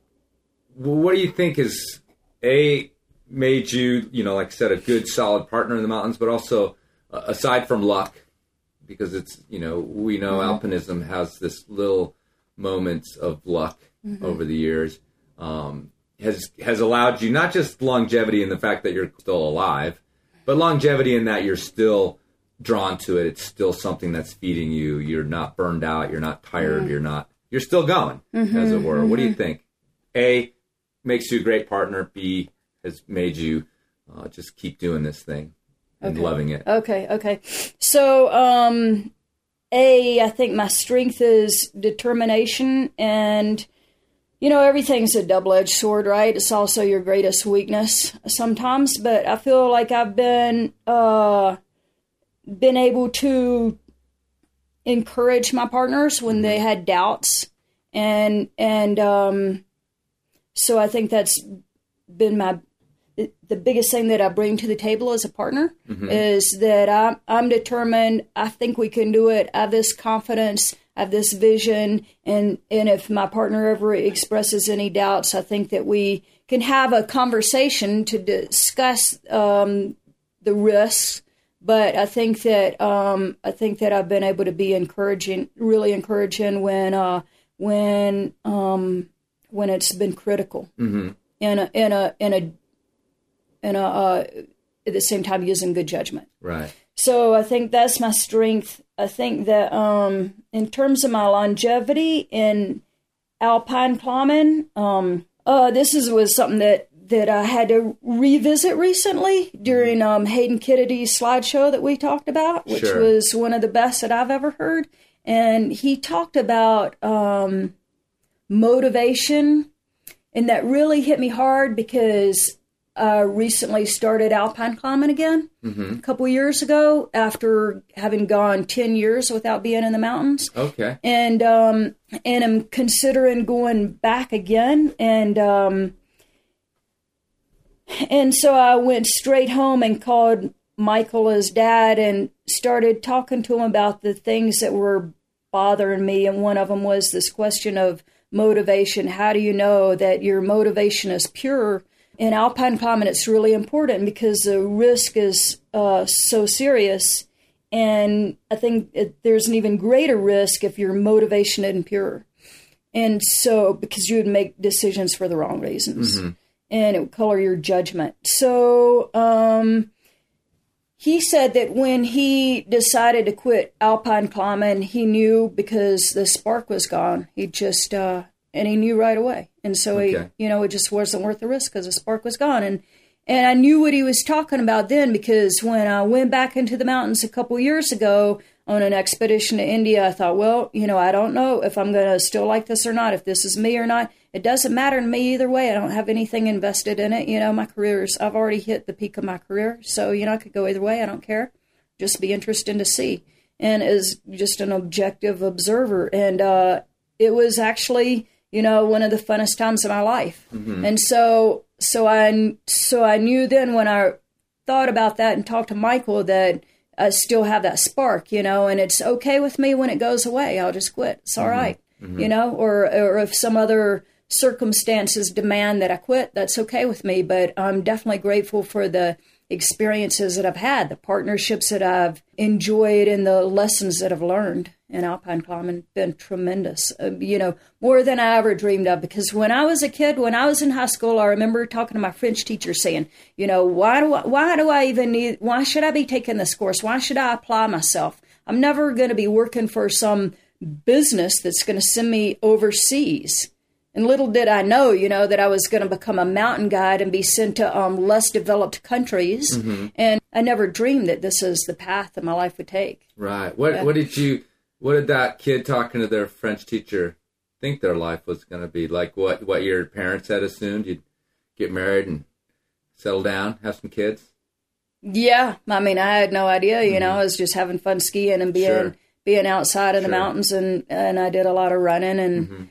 what do you think is, A, made you, you know, like I said, a good, solid partner in the mountains, but also uh, aside from luck, because it's, you know, we know mm-hmm. alpinism has this little moments of luck mm-hmm. over the years, um, has, has allowed you not just longevity in the fact that you're still alive, but longevity in that you're still drawn to it. It's still something that's feeding you. You're not burned out. You're not tired. Mm-hmm. You're not, you're still going mm-hmm. as it were. Mm-hmm. What do you think? A, makes you a great partner. B, has made you uh, just keep doing this thing and okay. loving it. Okay, okay. So, um, A, I think my strength is determination, and, you know, everything's a double-edged sword, right? It's also your greatest weakness sometimes, but I feel like I've been uh, been able to encourage my partners when mm-hmm. they had doubts, and, and um, so I think that's been my the biggest thing that I bring to the table as a partner mm-hmm. is that I'm, I'm determined. I think we can do it. I have this confidence, I have this vision. And, and if my partner ever expresses any doubts, I think that we can have a conversation to discuss um, the risks. But I think that, um, I think that I've been able to be encouraging, really encouraging when, uh, when, um, when it's been critical. Mm-hmm. In a, in a, in a, in a, uh, at the same time using good judgment. Right. So I think that's my strength. I think that, um, in terms of my longevity in alpine climbing, um, uh, this is, was something that, that I had to revisit recently during, um, Hayden Kittity's slideshow that we talked about, which sure. was one of the best that I've ever heard. And he talked about, um, motivation. And that really hit me hard because I recently started alpine climbing again mm-hmm. a couple of years ago after having gone ten years without being in the mountains. Okay. And um, and I'm considering going back again. And um, and so I went straight home and called Michael, his dad, and started talking to him about the things that were bothering me. And one of them was this question of motivation. How do you know that your motivation is pure? In alpine climbing, it's really important because the risk is uh, so serious. And I think it, there's an even greater risk if your motivation isn't pure. And so, because you would make decisions for the wrong reasons mm-hmm. and it would color your judgment. So, um, he said that when he decided to quit alpine climbing, he knew because the spark was gone. He just, uh, and he knew right away. And so okay. he, you know, it just wasn't worth the risk because the spark was gone. And, and I knew what he was talking about then, because when I went back into the mountains a couple years ago, on an expedition to India, I thought, well, you know, I don't know if I'm going to still like this or not, if this is me or not. It doesn't matter to me either way. I don't have anything invested in it. You know, my career is, I've already hit the peak of my career. So, you know, I could go either way. I don't care. Just be interesting to see. And as just an objective observer. And uh, it was actually, you know, one of the funnest times of my life. Mm-hmm. And so, so I, so I knew then when I thought about that and talked to Michael that I still have that spark, you know, and it's okay with me when it goes away. I'll just quit. It's all mm-hmm. right. Mm-hmm. You know, or, or if some other circumstances demand that I quit, that's okay with me. But I'm definitely grateful for the experiences that I've had, the partnerships that I've enjoyed, and the lessons that I've learned in alpine climbing. Been tremendous, uh, you know, more than I ever dreamed of. Because when I was a kid, when I was in high school, I remember talking to my French teacher saying, you know, why do I, why do I even need, why should I be taking this course? Why should I apply myself? I'm never going to be working for some business that's going to send me overseas. And little did I know, you know, that I was going to become a mountain guide and be sent to um, less developed countries. Mm-hmm. And I never dreamed that this is the path that my life would take. Right. What yeah. What did you, what did that kid talking to their French teacher think their life was going to be? Like what, what your parents had assumed? You'd get married and settle down, have some kids? Yeah. I mean, I had no idea, you mm-hmm. know, I was just having fun skiing and being sure. being outside in sure. the mountains. And, and I did a lot of running and... Mm-hmm.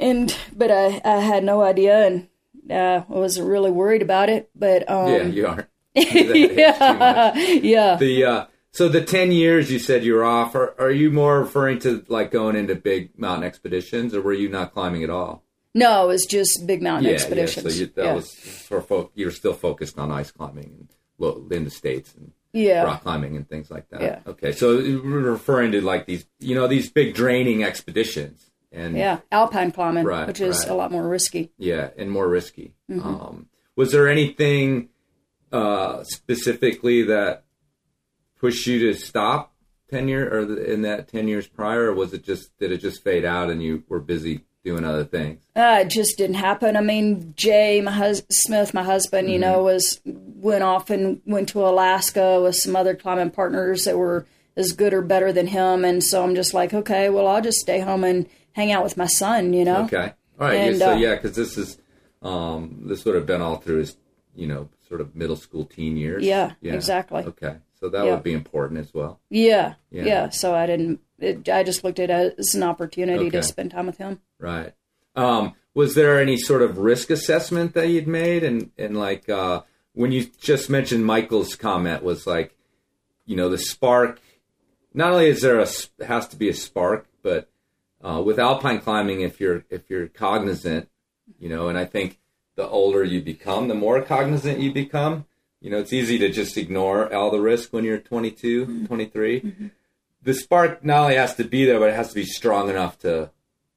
And, but I, I had no idea and, uh, I was really worried about it, but, um. Yeah, you are. yeah. yeah. The, uh, so the ten years you said you were off, are, are you more referring to like going into big mountain expeditions, or were you not climbing at all? No, it was just big mountain yeah, expeditions. Yeah, so you, that yeah. was sort of fo- you were still focused on ice climbing and in the States and yeah. rock climbing and things like that. Yeah. Okay. So you were referring to like these, you know, these big draining expeditions. And yeah, alpine climbing, right, which is right. a lot more risky. Yeah, and more risky. Mm-hmm. Um, was there anything uh, specifically that pushed you to stop ten years or the, in that ten years prior? Or was it just, did it just fade out and you were busy doing other things? Uh, it just didn't happen. I mean, Jay my hus- Smith, my husband, mm-hmm. you know, was went off and went to Alaska with some other climbing partners that were as good or better than him. And so I'm just like, okay, well, I'll just stay home and hang out with my son, you know? Okay. All right. And, yeah, so, uh, yeah, because this is, um, this would have been all through his, you know, sort of middle school, teen years. Yeah, yeah. exactly. Okay. So that yeah. would be important as well. Yeah. Yeah. yeah. So I didn't, it, I just looked at it as an opportunity okay. to spend time with him. Right. Um, was there any sort of risk assessment that you'd made? And, and like, uh, when you just mentioned Michael's comment was like, you know, the spark, not only is there a, has to be a spark, but, Uh, with alpine climbing, if you're if you're cognizant, you know, and I think the older you become, the more cognizant you become. You know, it's easy to just ignore all the risk when you're twenty-two, mm-hmm. twenty-three. Mm-hmm. The spark not only has to be there, but it has to be strong enough to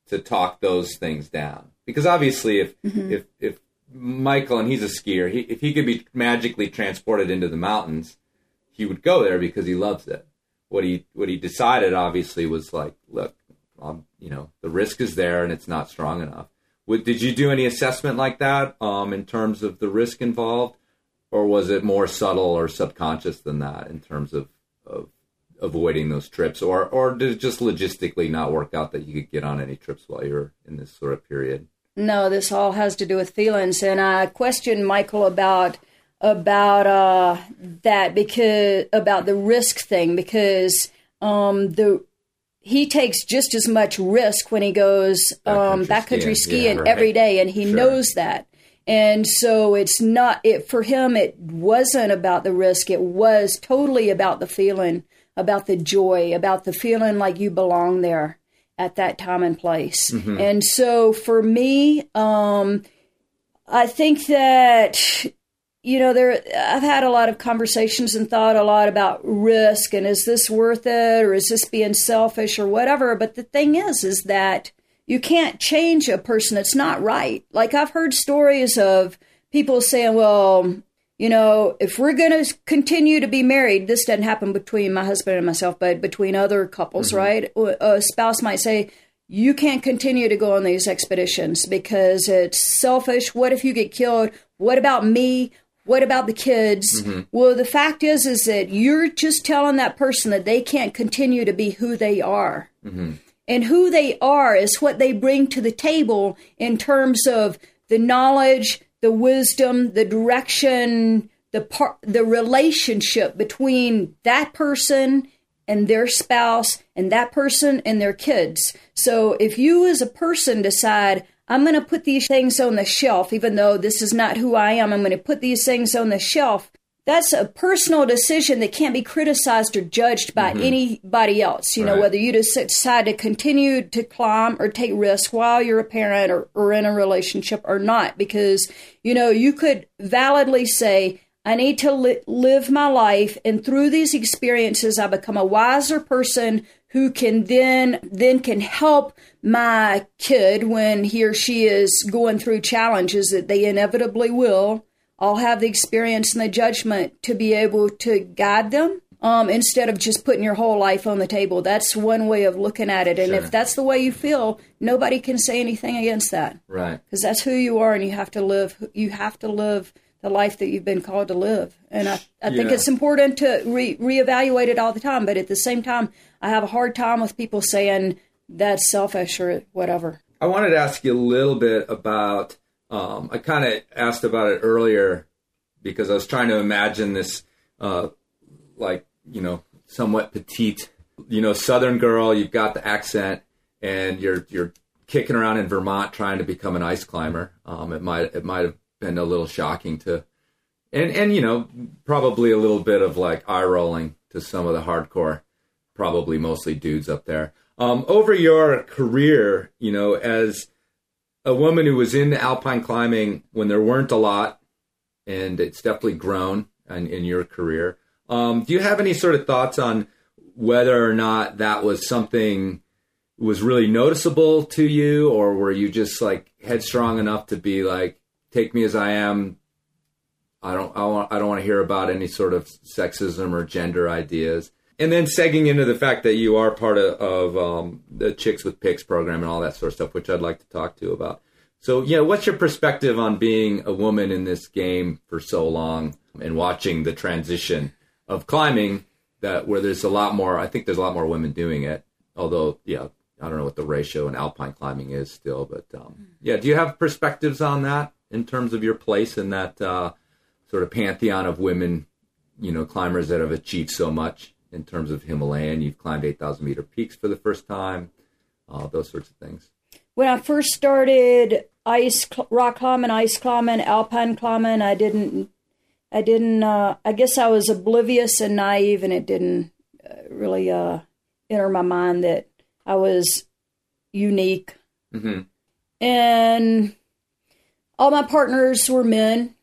to talk those things down. Because obviously, if mm-hmm. if if Michael, and he's a skier, he, if he could be magically transported into the mountains, he would go there because he loves it. What he what he decided obviously was like, look. Um, you know, the risk is there and it's not strong enough. What, did you do any assessment like that um, in terms of the risk involved, or was it more subtle or subconscious than that in terms of, of avoiding those trips, or, or did it just logistically not work out that you could get on any trips while you're in this sort of period? No, this all has to do with feelings. And I questioned Michael about, about uh, that because about the risk thing, because um, the, he takes just as much risk when he goes um, backcountry skiing, skiing yeah, right. every day, and he sure. knows that. And so it's not it for him. It wasn't about the risk. It was totally about the feeling, about the joy, about the feeling like you belong there at that time and place. Mm-hmm. And so for me, um, I think that, you know, there I've had a lot of conversations and thought a lot about risk and is this worth it, or is this being selfish or whatever. But the thing is, is that you can't change a person. It's not right. Like I've heard stories of people saying, well, you know, if we're going to continue to be married, this doesn't happen between my husband and myself, but between other couples, mm-hmm. right? A spouse might say, you can't continue to go on these expeditions because it's selfish. What if you get killed? What about me? What about the kids? Mm-hmm. Well, the fact is, is that you're just telling that person that they can't continue to be who they are. Mm-hmm. And who they are is what they bring to the table in terms of the knowledge, the wisdom, the direction, the par- the relationship between that person and their spouse and that person and their kids. So if you as a person decide, I'm going to put these things on the shelf, even though this is not who I am, I'm going to put these things on the shelf. That's a personal decision that can't be criticized or judged by mm-hmm. anybody else. You right. know, whether you just decide to continue to climb or take risks while you're a parent or, or in a relationship or not, because, you know, you could validly say, I need to li- live my life. And through these experiences, I become a wiser person who can then, then can help my kid when he or she is going through challenges that they inevitably will. I'll have the experience and the judgment to be able to guide them um, instead of just putting your whole life on the table. That's one way of looking at it. And sure. if that's the way you feel, nobody can say anything against that. Right. Because that's who you are, and you have to live. You have to live the life that you've been called to live. And I, I yeah. think it's important to re- reevaluate it all the time. But at the same time, I have a hard time with people saying that's selfish or whatever. I wanted to ask you a little bit about Um, I kind of asked about it earlier because I was trying to imagine this, uh, like, you know, somewhat petite, you know, Southern girl. You've got the accent, and you're you're kicking around in Vermont trying to become an ice climber. Um, it might it might have been a little shocking to, and and you know, probably a little bit of like eye rolling to some of the hardcore, probably mostly dudes up there. Um, over your career, you know, as a woman who was into alpine climbing when there weren't a lot, and it's definitely grown in, in your career. Um, do you have any sort of thoughts on whether or not that was something was really noticeable to you, or were you just like headstrong enough to be like, take me as I am. I don't, I want, I don't want to hear about any sort of sexism or gender ideas. And then segging into the fact that you are part of, of um, the Chicks with Picks program and all that sort of stuff, which I'd like to talk to you about. So, yeah, what's your perspective on being a woman in this game for so long and watching the transition of climbing that where there's a lot more, I think there's a lot more women doing it. Although, yeah, I don't know what the ratio in alpine climbing is still. But, um, yeah, do you have perspectives on that in terms of your place in that uh, sort of pantheon of women, you know, climbers that have achieved so much? In terms of Himalayan, you've climbed eight thousand meter peaks for the first time, uh, those sorts of things. When I first started ice cl- rock climbing, ice climbing, alpine climbing, I didn't, I didn't, uh, I guess I was oblivious and naive, and it didn't really uh, enter my mind that I was unique. Mm-hmm. And all my partners were men,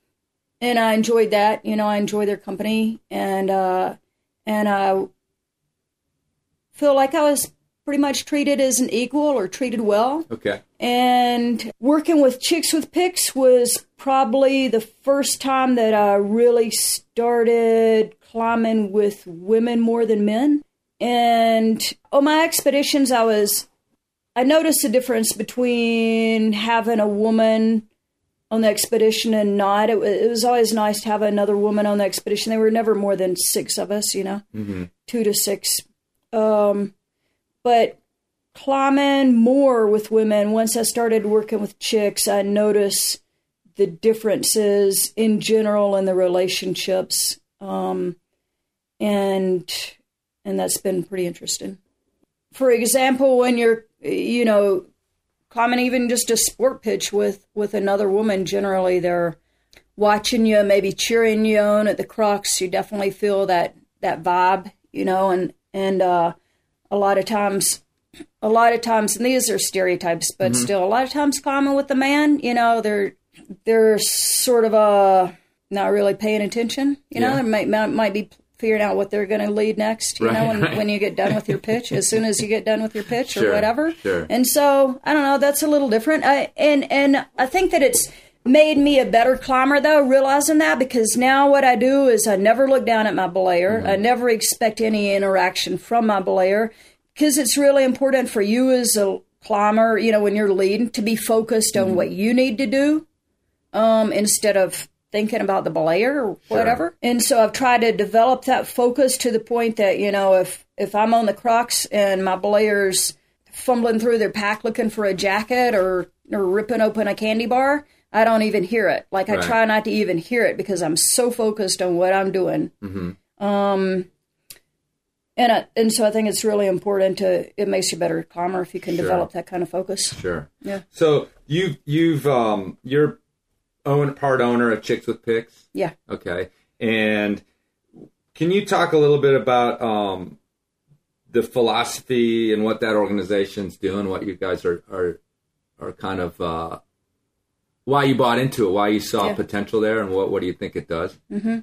and I enjoyed that. You know, I enjoy their company, and uh, And I feel like I was pretty much treated as an equal or treated well. Okay. And working with Chicks with Picks was probably the first time that I really started climbing with women more than men. And on my expeditions, I was, I noticed the difference between having a woman on the expedition and not. It was, it was always nice to have another woman on the expedition. There were never more than six of us, you know, mm-hmm. two to six. Um, but climbing more with women, once I started working with Chicks, I noticed the differences in general in the relationships. Um, and, and that's been pretty interesting. For example, when you're, you know, climbing even just a sport pitch with, with another woman, generally they're watching you, maybe cheering you on at the crux. You definitely feel that, that vibe, you know, and, and, uh, a lot of times, a lot of times, and these are stereotypes, but mm-hmm. still a lot of times climbing with a man, you know, they're, they're sort of, uh, not really paying attention, you yeah. know, they might, might be figuring out what they're going to lead next, you right, know, when, right. when you get done with your pitch, as soon as you get done with your pitch or sure, whatever. Sure. And so, I don't know, that's a little different. I, and, and I think that it's made me a better climber, though, realizing that, because now what I do is I never look down at my belayer. Mm-hmm. I never expect any interaction from my belayer, because it's really important for you as a climber, you know, when you're leading, to be focused mm-hmm. on what you need to do um, instead of thinking about the ballet or whatever. Sure. And so I've tried to develop that focus to the point that, you know, if, if I'm on the Crocs and my balayer's fumbling through their pack looking for a jacket or, or ripping open a candy bar, I don't even hear it. Like, right. I try not to even hear it because I'm so focused on what I'm doing. Mm-hmm. Um, and I, and so I think it's really important to, it makes you better, calmer if you can sure. develop that kind of focus. Sure. Yeah. So you've, you've, um, you're own, part owner of Chicks with Picks. Yeah. Okay. And can you talk a little bit about, um, the philosophy and what that organization's doing, what you guys are, are, are kind of, uh, why you bought into it, why you saw yeah. potential there, and what, what do you think it does? Mm-hmm.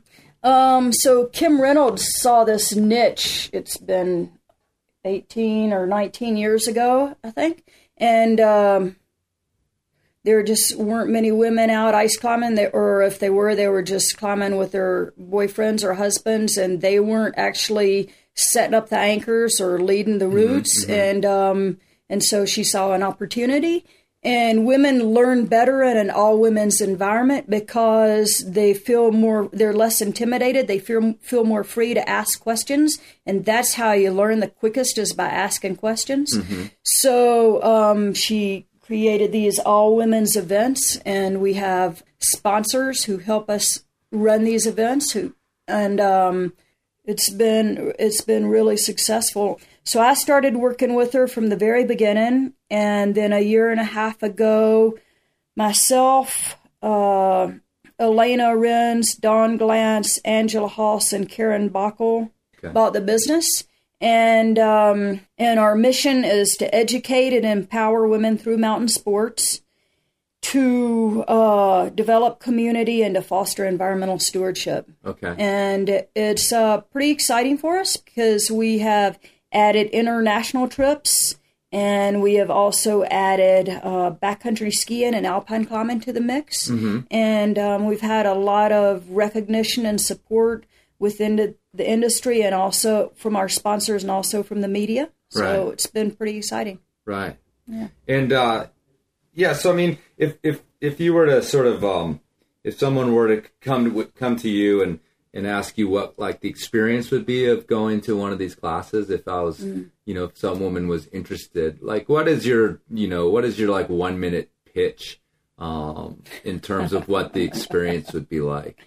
Um, so Kim Reynolds saw this niche. It's been eighteen or nineteen years ago, I think. And um, there just weren't many women out ice climbing, they, or if they were, they were just climbing with their boyfriends or husbands, and they weren't actually setting up the anchors or leading the routes. Mm-hmm, mm-hmm. And, um, and so she saw an opportunity. And women learn better in an all-women's environment because they feel more, they're less intimidated. They feel feel more free to ask questions. And that's how you learn the quickest, is by asking questions. Mm-hmm. So um, she created these all-women's events, and we have sponsors who help us run these events. Who and um, it's been it's been really successful. So I started working with her from the very beginning, and then a year and a half ago, myself, uh, Elena Renz, Dawn Glantz, Angela Haas, and Karen Bokla okay. bought the business. And um, and our mission is to educate and empower women through mountain sports, to uh, develop community, and to foster environmental stewardship. Okay. And it's uh, pretty exciting for us because we have added international trips, and we have also added uh, backcountry skiing and alpine climbing to the mix. Mm-hmm. And um, we've had a lot of recognition and support within the, the industry, and also from our sponsors, and also from the media. So right. it's been pretty exciting. Right. Yeah. And uh, yeah, so I mean, if if if you were to sort of, um, if someone were to come to come to you and and ask you what, like, the experience would be of going to one of these classes, if I was, mm. you know, if some woman was interested, like, what is your, you know, what is your, like, one minute pitch um, in terms of what the experience would be like?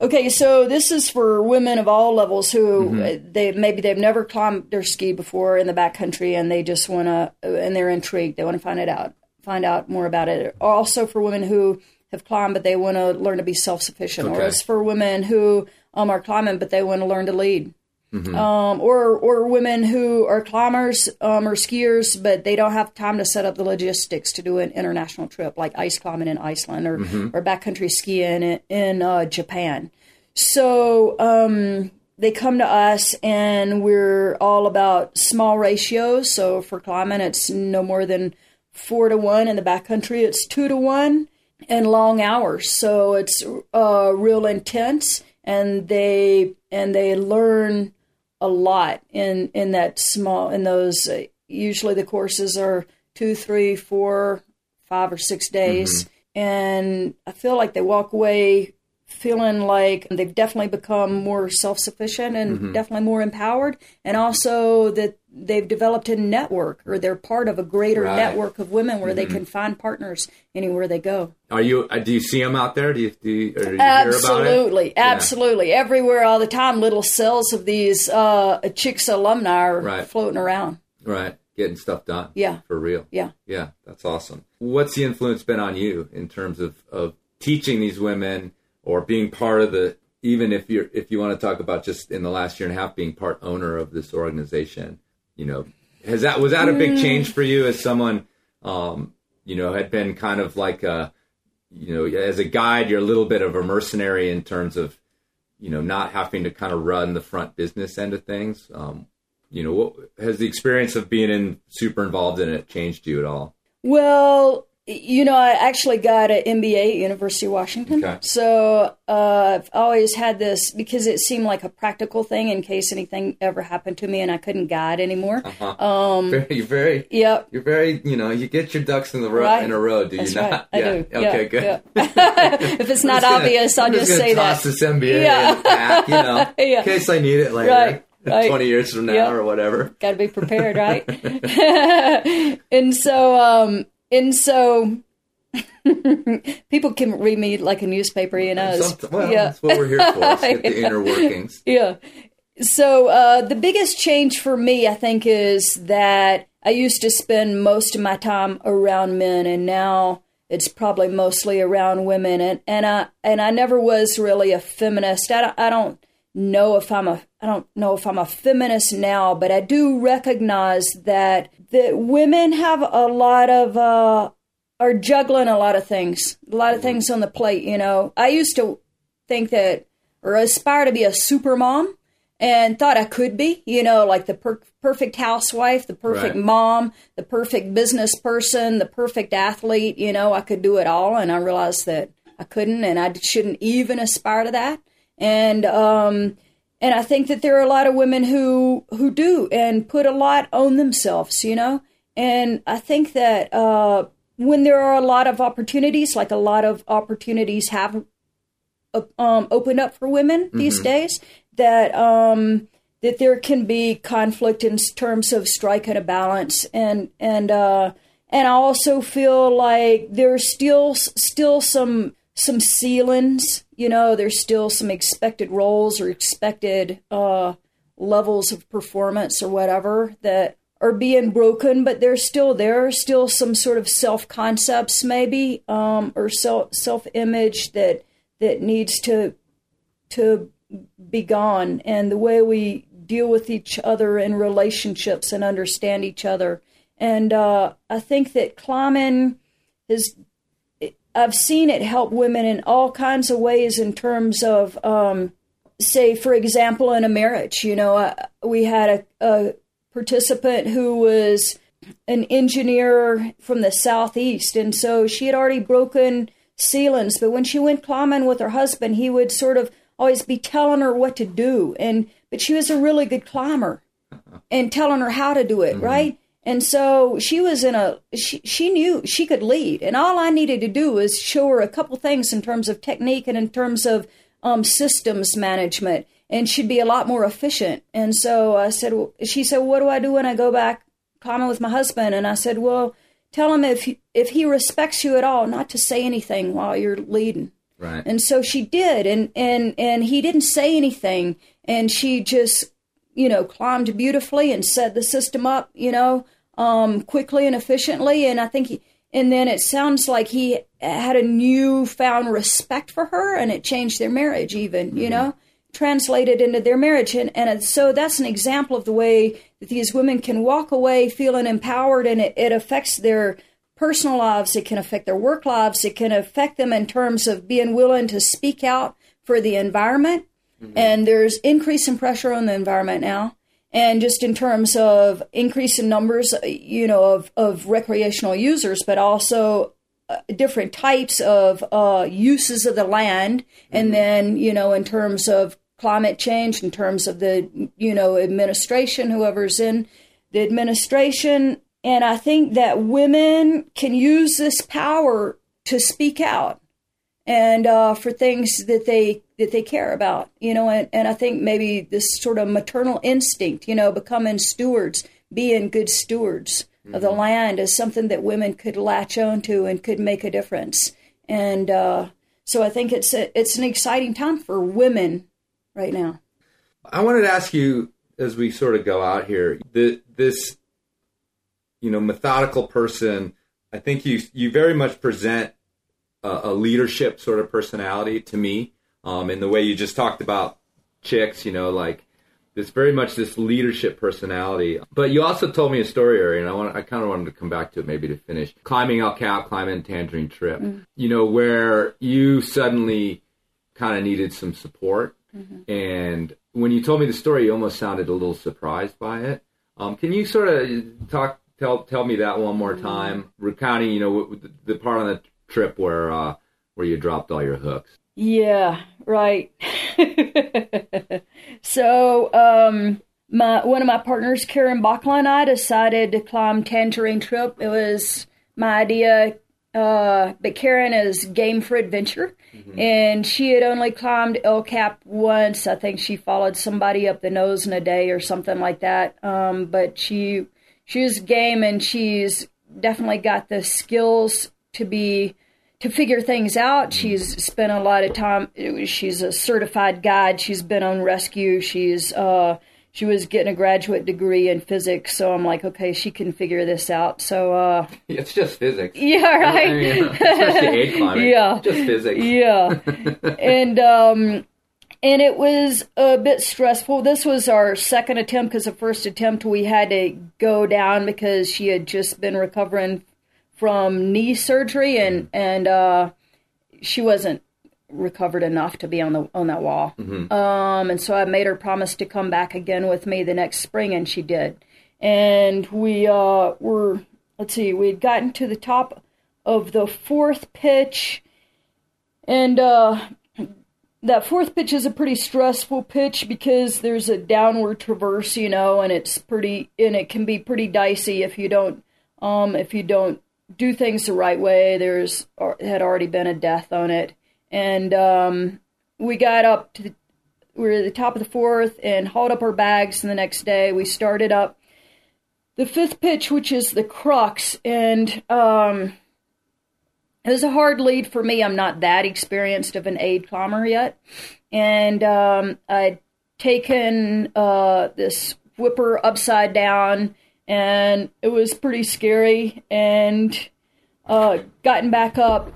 Okay, so this is for women of all levels who mm-hmm. they maybe they've never climbed their ski before in the backcountry, and they just want to, and they're intrigued. They want to find it out, find out more about it. Also for women who have climbed, but they want to learn to be self-sufficient. Okay. Or it's for women who um, are climbing, but they want to learn to lead. Mm-hmm. Um, or or women who are climbers um, or skiers, but they don't have time to set up the logistics to do an international trip, like ice climbing in Iceland, or, mm-hmm. or backcountry skiing in, in uh, Japan. So um, they come to us, and we're all about small ratios. So for climbing, it's no more than four to one. In the backcountry, it's two to one. And long hours, so it's uh, real intense, and they and they learn a lot in, in that small in those. Uh, usually, the courses are two, three, four, five, or six days, mm-hmm. and I feel like they walk away feeling like they've definitely become more self-sufficient, and mm-hmm. definitely more empowered, and also that they've developed a network, or they're part of a greater right. network of women where mm-hmm. they can find partners anywhere they go. Are you, do you see them out there? Do you, do you, or do you absolutely, hear about it? Yeah. Absolutely. Everywhere, all the time, little cells of these uh, Chicks alumni are right. floating around. Right. Getting stuff done. Yeah. For real. Yeah. Yeah. That's awesome. What's the influence been on you in terms of, of teaching these women, or being part of the, even if you're, if you want to talk about just in the last year and a half being part owner of this organization, you know, has that, was that a big change for you as someone, um, you know, had been kind of like a, you know, as a guide, you're a little bit of a mercenary in terms of, you know, not having to kind of run the front business end of things. Um, you know, what, has the experience of being in super involved in it changed you at all? Well, You know, I actually got an M B A at University of Washington. Okay. So uh, I've always had this because it seemed like a practical thing in case anything ever happened to me and I couldn't guide anymore. Uh-huh. Um, very, you're very, yep. You're very, you know, you get your ducks in the row, right? in a row, do That's you right. not? I yeah. do. Okay, yep. good. Yep. If it's not gonna, obvious, I'll I'm just, just say toss that. This M B A yeah. in the back, you know, yeah. in case I need it later. Right. Right. twenty years from now yep. or whatever. Got to be prepared, right? And so, um, and so people can read me like a newspaper, you know. Some, well, yeah. that's what we're here for, is get yeah. the inner workings. Yeah. So uh, the biggest change for me, I think, is that I used to spend most of my time around men, and now it's probably mostly around women. And, and, I, and I never was really a feminist. I don't... I don't know if I'm a I don't know if I'm a feminist now, but I do recognize that that women have a lot of uh, are juggling a lot of things, a lot of things on the plate. You know, I used to think that or aspire to be a super mom, and thought I could be. You know, like the per- perfect housewife, the perfect right. mom, the perfect business person, the perfect athlete. You know, I could do it all, and I realized that I couldn't, and I shouldn't even aspire to that. And, um, and I think that there are a lot of women who, who do and put a lot on themselves, you know? And I think that, uh, when there are a lot of opportunities, like a lot of opportunities have, uh, um, opened up for women mm-hmm. these days, that, um, that there can be conflict in terms of striking a balance. And, and, uh, and I also feel like there's still, still some, some ceilings, you know, there's still some expected roles or expected uh, levels of performance or whatever that are being broken, but there's still, there are still some sort of self-concepts maybe, um, or self, self-image that, that needs to, to be gone. And the way we deal with each other in relationships and understand each other. And uh, I think that climbing is, I've seen it help women in all kinds of ways in terms of, um, say, for example, in a marriage. You know, I, we had a, a participant who was an engineer from the Southeast, and so she had already broken ceilings. But when she went climbing with her husband, he would sort of always be telling her what to do. And but she was a really good climber and telling her how to do it, mm-hmm. right? And so she was in a, she, she knew she could lead. And all I needed to do was show her a couple things in terms of technique and in terms of um, systems management, and she'd be a lot more efficient. And so I said, she said, what do I do when I go back climbing with my husband? And I said, well, tell him if, if he respects you at all, not to say anything while you're leading. Right. And so she did. And, and, and he didn't say anything. And she just, you know, climbed beautifully and set the system up, you know, um, quickly and efficiently. And I think he, and then it sounds like he had a newfound respect for her, and it changed their marriage even, mm-hmm. you know, translated into their marriage. And, and so that's an example of the way that these women can walk away feeling empowered, and it, it affects their personal lives. It can affect their work lives. It can affect them in terms of being willing to speak out for the environment. Mm-hmm. And there's increase in pressure on the environment now. And just in terms of increase in numbers, you know, of, of recreational users, but also uh, different types of uh, uses of the land. Mm-hmm. And then, you know, in terms of climate change, in terms of the, you know, administration, whoever's in the administration. And I think that women can use this power to speak out and uh, for things that they that they care about, you know, and, and I think maybe this sort of maternal instinct, you know, becoming stewards, being good stewards mm-hmm. of the land is something that women could latch on to and could make a difference. And uh, so I think it's a, it's an exciting time for women right now. I wanted to ask you, as we sort of go out here, the, this, you know, methodical person, I think you, you very much present a, a leadership sort of personality to me. Um, and the way you just talked about chicks, you know, like it's very much this leadership personality. But you also told me a story earlier, and I want—I kind of wanted to come back to it maybe to finish. Climbing El Cap, climbing Tangerine Trip, mm-hmm. you know, where you suddenly kind of needed some support. Mm-hmm. And when you told me the story, you almost sounded a little surprised by it. Um, can you sort of talk tell tell me that one more time. Recounting, you know, the part on the trip where uh, where you dropped all your hooks. Yeah, right. So, um, my one of my partners, Karen Bokla, and I decided to climb Tangerine Trip. It was my idea. Uh, but Karen is game for adventure, mm-hmm. and she had only climbed El Cap once. I think she followed somebody up the nose in a day or something like that. Um, but she she was game, and she's definitely got the skills to be to figure things out. She's spent a lot of time. She's a certified guide. She's been on rescue. She's uh, she was getting a graduate degree in physics, so I'm like, okay, she can figure this out. So uh, it's just physics. Yeah, right. I mean, especially aid climbing. Yeah, just physics. Yeah, and um, and it was a bit stressful. This was our second attempt because the first attempt we had to go down because she had just been recovering from knee surgery, and and uh, she wasn't recovered enough to be on the on that wall. Mm-hmm. Um, and so I made her promise to come back again with me the next spring, and she did. And we uh, were, let's see, we had gotten to the top of the fourth pitch, and uh, that fourth pitch is a pretty stressful pitch because there's a downward traverse, you know, and it's pretty, and it can be pretty dicey if you don't, um, if you don't do things the right way. There's had already been a death on it. And um, we got up to the, we were at the top of the fourth and hauled up our bags. And the next day we started up the fifth pitch, which is the crux. And um, it was a hard lead for me. I'm not that experienced of an aid climber yet. And um, I'd taken uh, this whipper upside down, and it was pretty scary. And uh, gotten back up.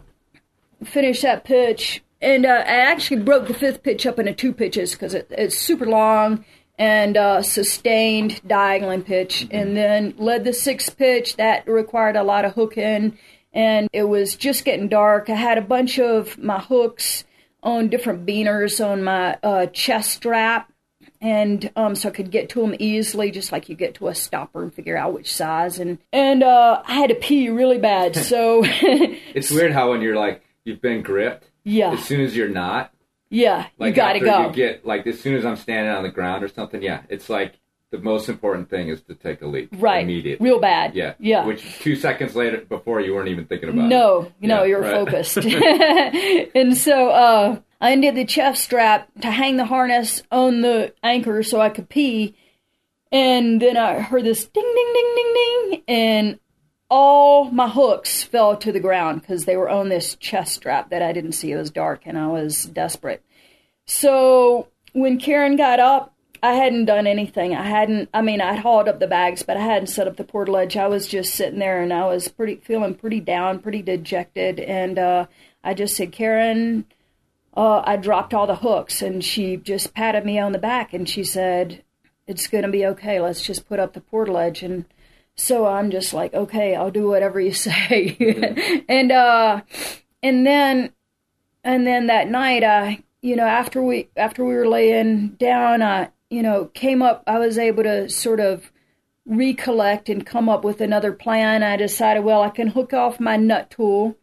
Finished that pitch, and uh, I actually broke the fifth pitch up into two pitches because it, it's super long and uh, sustained diagonal pitch, mm-hmm. and then led the sixth pitch. That required a lot of hooking, and it was just getting dark. I had a bunch of my hooks on different beaners on my uh, chest strap, and um, so I could get to them easily, just like you get to a stopper and figure out which size. And, and uh, I had to pee really bad, so... It's weird how when you're like, you've been gripped. Yeah. As soon as you're not. Yeah. Like you gotta go. You get, like as soon as I'm standing on the ground or something. Yeah. It's like the most important thing is to take a leak. Right. Immediately. Real bad. Yeah. Yeah. Which two seconds later, before you weren't even thinking about no, it. No. No. Yeah, you're right. Focused. And so uh, I undid the chest strap to hang the harness on the anchor so I could pee, and then I heard this ding, ding, ding, ding, ding, and all my hooks fell to the ground because they were on this chest strap that I didn't see. It was dark, and I was desperate. So when Karen got up, I hadn't done anything. I hadn't, I mean, I'd hauled up the bags, but I hadn't set up the portaledge. I was just sitting there, and I was pretty feeling pretty down, pretty dejected. And uh, I just said, Karen, uh, I dropped all the hooks. And she just patted me on the back, and she said, it's going to be okay. Let's just put up the portaledge. And so I'm just like, okay, I'll do whatever you say. Mm-hmm. and uh, and then and then that night, I, you know, after we after we were laying down, I, you know, came up. I was able to sort of recollect and come up with another plan. I decided, well, I can hook off my nut tool,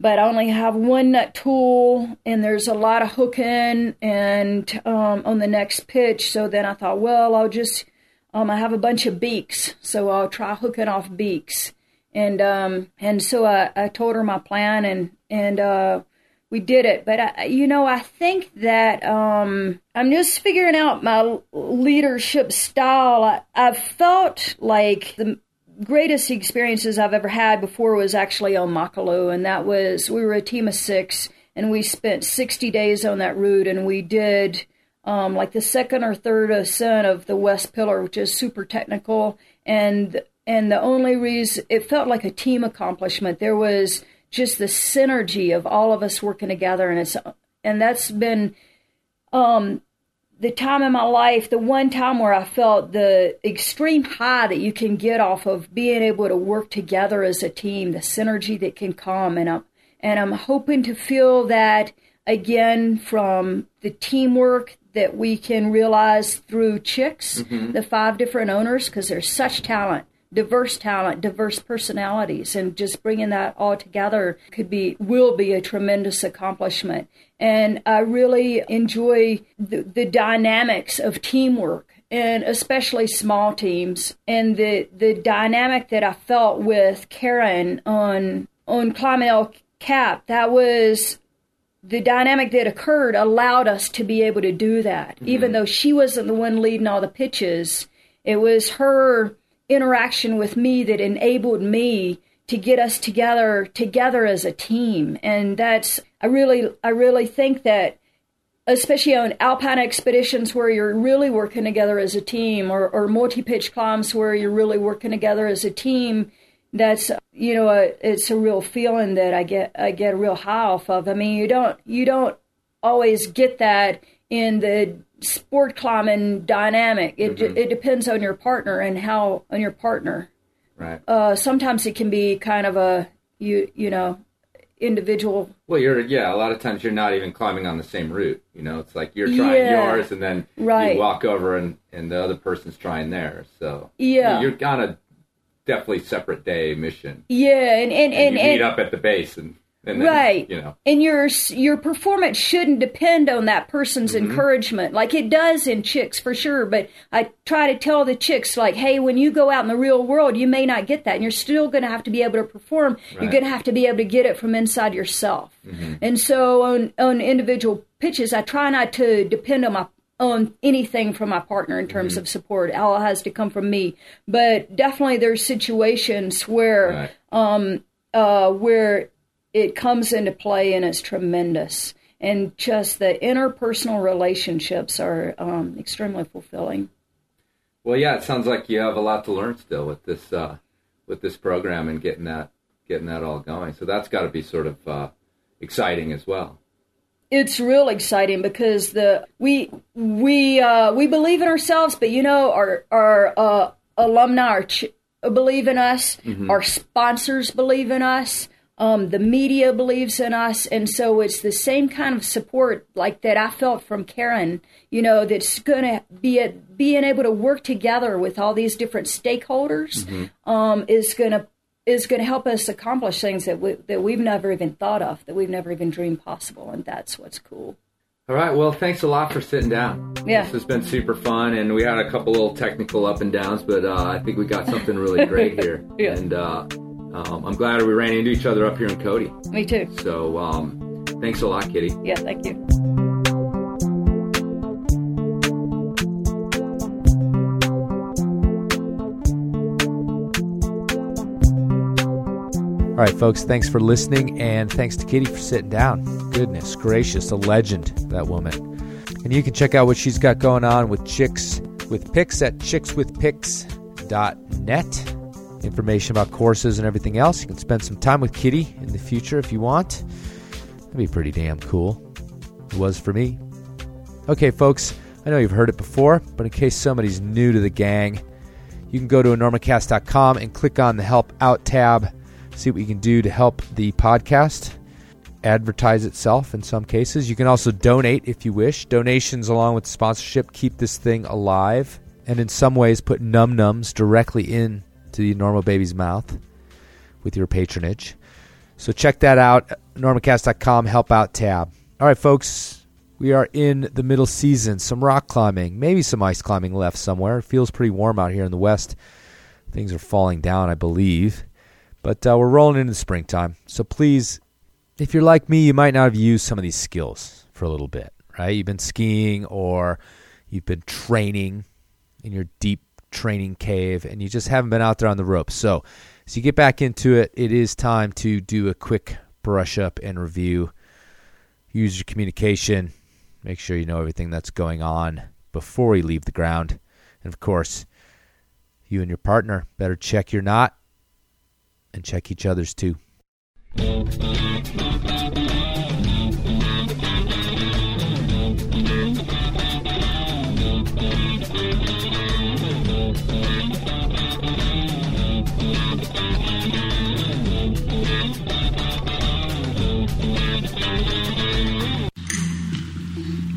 but I only have one nut tool, and there's a lot of hooking and um, on the next pitch. So then I thought, well, I'll just. Um, I have a bunch of beaks, so I'll try hooking off beaks. And um, and so I, I told her my plan, and and uh, we did it. But, I, you know, I think that um, I'm just figuring out my leadership style. I, I felt like the greatest experiences I've ever had before was actually on Makalu, and that was, we were a team of six, and we spent sixty days on that route, and we did... Um, like the second or third ascent of the West Pillar, which is super technical. And and the only reason, it felt like a team accomplishment. There was just the synergy of all of us working together. And it's and that's been um, the time in my life, the one time where I felt the extreme high that you can get off of being able to work together as a team, the synergy that can come. And I'm, and I'm hoping to feel that again from the teamwork that we can realize through Chicks, mm-hmm. the five different owners, because there's such talent. diverse talent, diverse personalities, and just bringing that all together could be, will be a tremendous accomplishment. And I really enjoy the, the dynamics of teamwork, and especially small teams, and the, the dynamic that I felt with Karen on on climbing El Cap. That was the dynamic that occurred, allowed us to be able to do that. Mm-hmm. Even though she wasn't the one leading all the pitches, it was her interaction with me that enabled me to get us together together as a team. And that's, I really, I really think that, especially on alpine expeditions where you're really working together as a team, or, or multi-pitch climbs where you're really working together as a team, that's, you know, a, it's a real feeling that I get, I get a real high off of. I mean, you don't, you don't always get that in the sport climbing dynamic. It, mm-hmm. it depends on your partner and how, on your partner. Right. Uh, sometimes it can be kind of a, you, you know, individual. Well, you're, yeah, a lot of times you're not even climbing on the same route. You know, it's like you're trying yeah, yours, and then right. you walk over and, and the other person's trying theirs. So yeah, you're on a definitely separate day mission. Yeah, and and, and, and you and, meet and, up at the base, and, and then, right, you know, and your your performance shouldn't depend on that person's mm-hmm. encouragement, like it does in chicks for sure. But I try to tell the chicks, like, hey, when you go out in the real world, you may not get that, and you're still going to have to be able to perform. Right. You're going to have to be able to get it from inside yourself. Mm-hmm. And so on on individual pitches, I try not to depend on my on anything from my partner in terms mm-hmm. of support. It all has to come from me. But definitely there's situations where right. um, uh, where it comes into play, and it's tremendous. And just the interpersonal relationships are um, extremely fulfilling. Well, yeah, it sounds like you have a lot to learn still with this uh, with this program and getting that getting that all going. So that's got to be sort of uh, exciting as well. It's real exciting because the we we uh, we believe in ourselves, but you know our our uh, alumni our ch- believe in us, mm-hmm. our sponsors believe in us, um, the media believes in us, and so it's the same kind of support like that I felt from Karen. You know, that's going to be a, being able to work together with all these different stakeholders mm-hmm. um, is going to is going to help us accomplish things that, we, that we've never even thought of, that we've never even dreamed possible, and that's what's cool. All right, well, thanks a lot for sitting down. Yeah. This has been super fun, and we had a couple little technical up and downs, but uh, I think we got something really great here. Yeah. And uh, um, I'm glad we ran into each other up here in Cody. Me too. So um, thanks a lot, Kitty. Yeah, thank you. All right, folks, thanks for listening, and thanks to Kitty for sitting down. Goodness gracious, a legend, that woman. And you can check out what she's got going on with Chicks with Picks at chicks with picks dot net. Information about courses and everything else. You can spend some time with Kitty in the future if you want. That'd be pretty damn cool. It was for me. Okay, folks, I know you've heard it before, but in case somebody's new to the gang, you can go to enormocast dot com and click on the Help Out tab. See what you can do to help the podcast advertise itself in some cases. You can also donate if you wish. Donations along with sponsorship keep this thing alive, and in some ways put num-nums directly into the Enormo baby's mouth with your patronage. So check that out, enormocast dot com, help out tab. All right, folks, we are in the middle season. Some rock climbing, maybe some ice climbing left somewhere. It feels pretty warm out here in the West. Things are falling down, I believe. But uh, we're rolling into springtime, so please, if you're like me, you might not have used some of these skills for a little bit, right? You've been skiing, or you've been training in your deep training cave, and you just haven't been out there on the ropes. So as you get back into it, it is time to do a quick brush up and review. Use your communication. Make sure you know everything that's going on before you leave the ground. And, of course, you and your partner better check you're not. And check each other's too.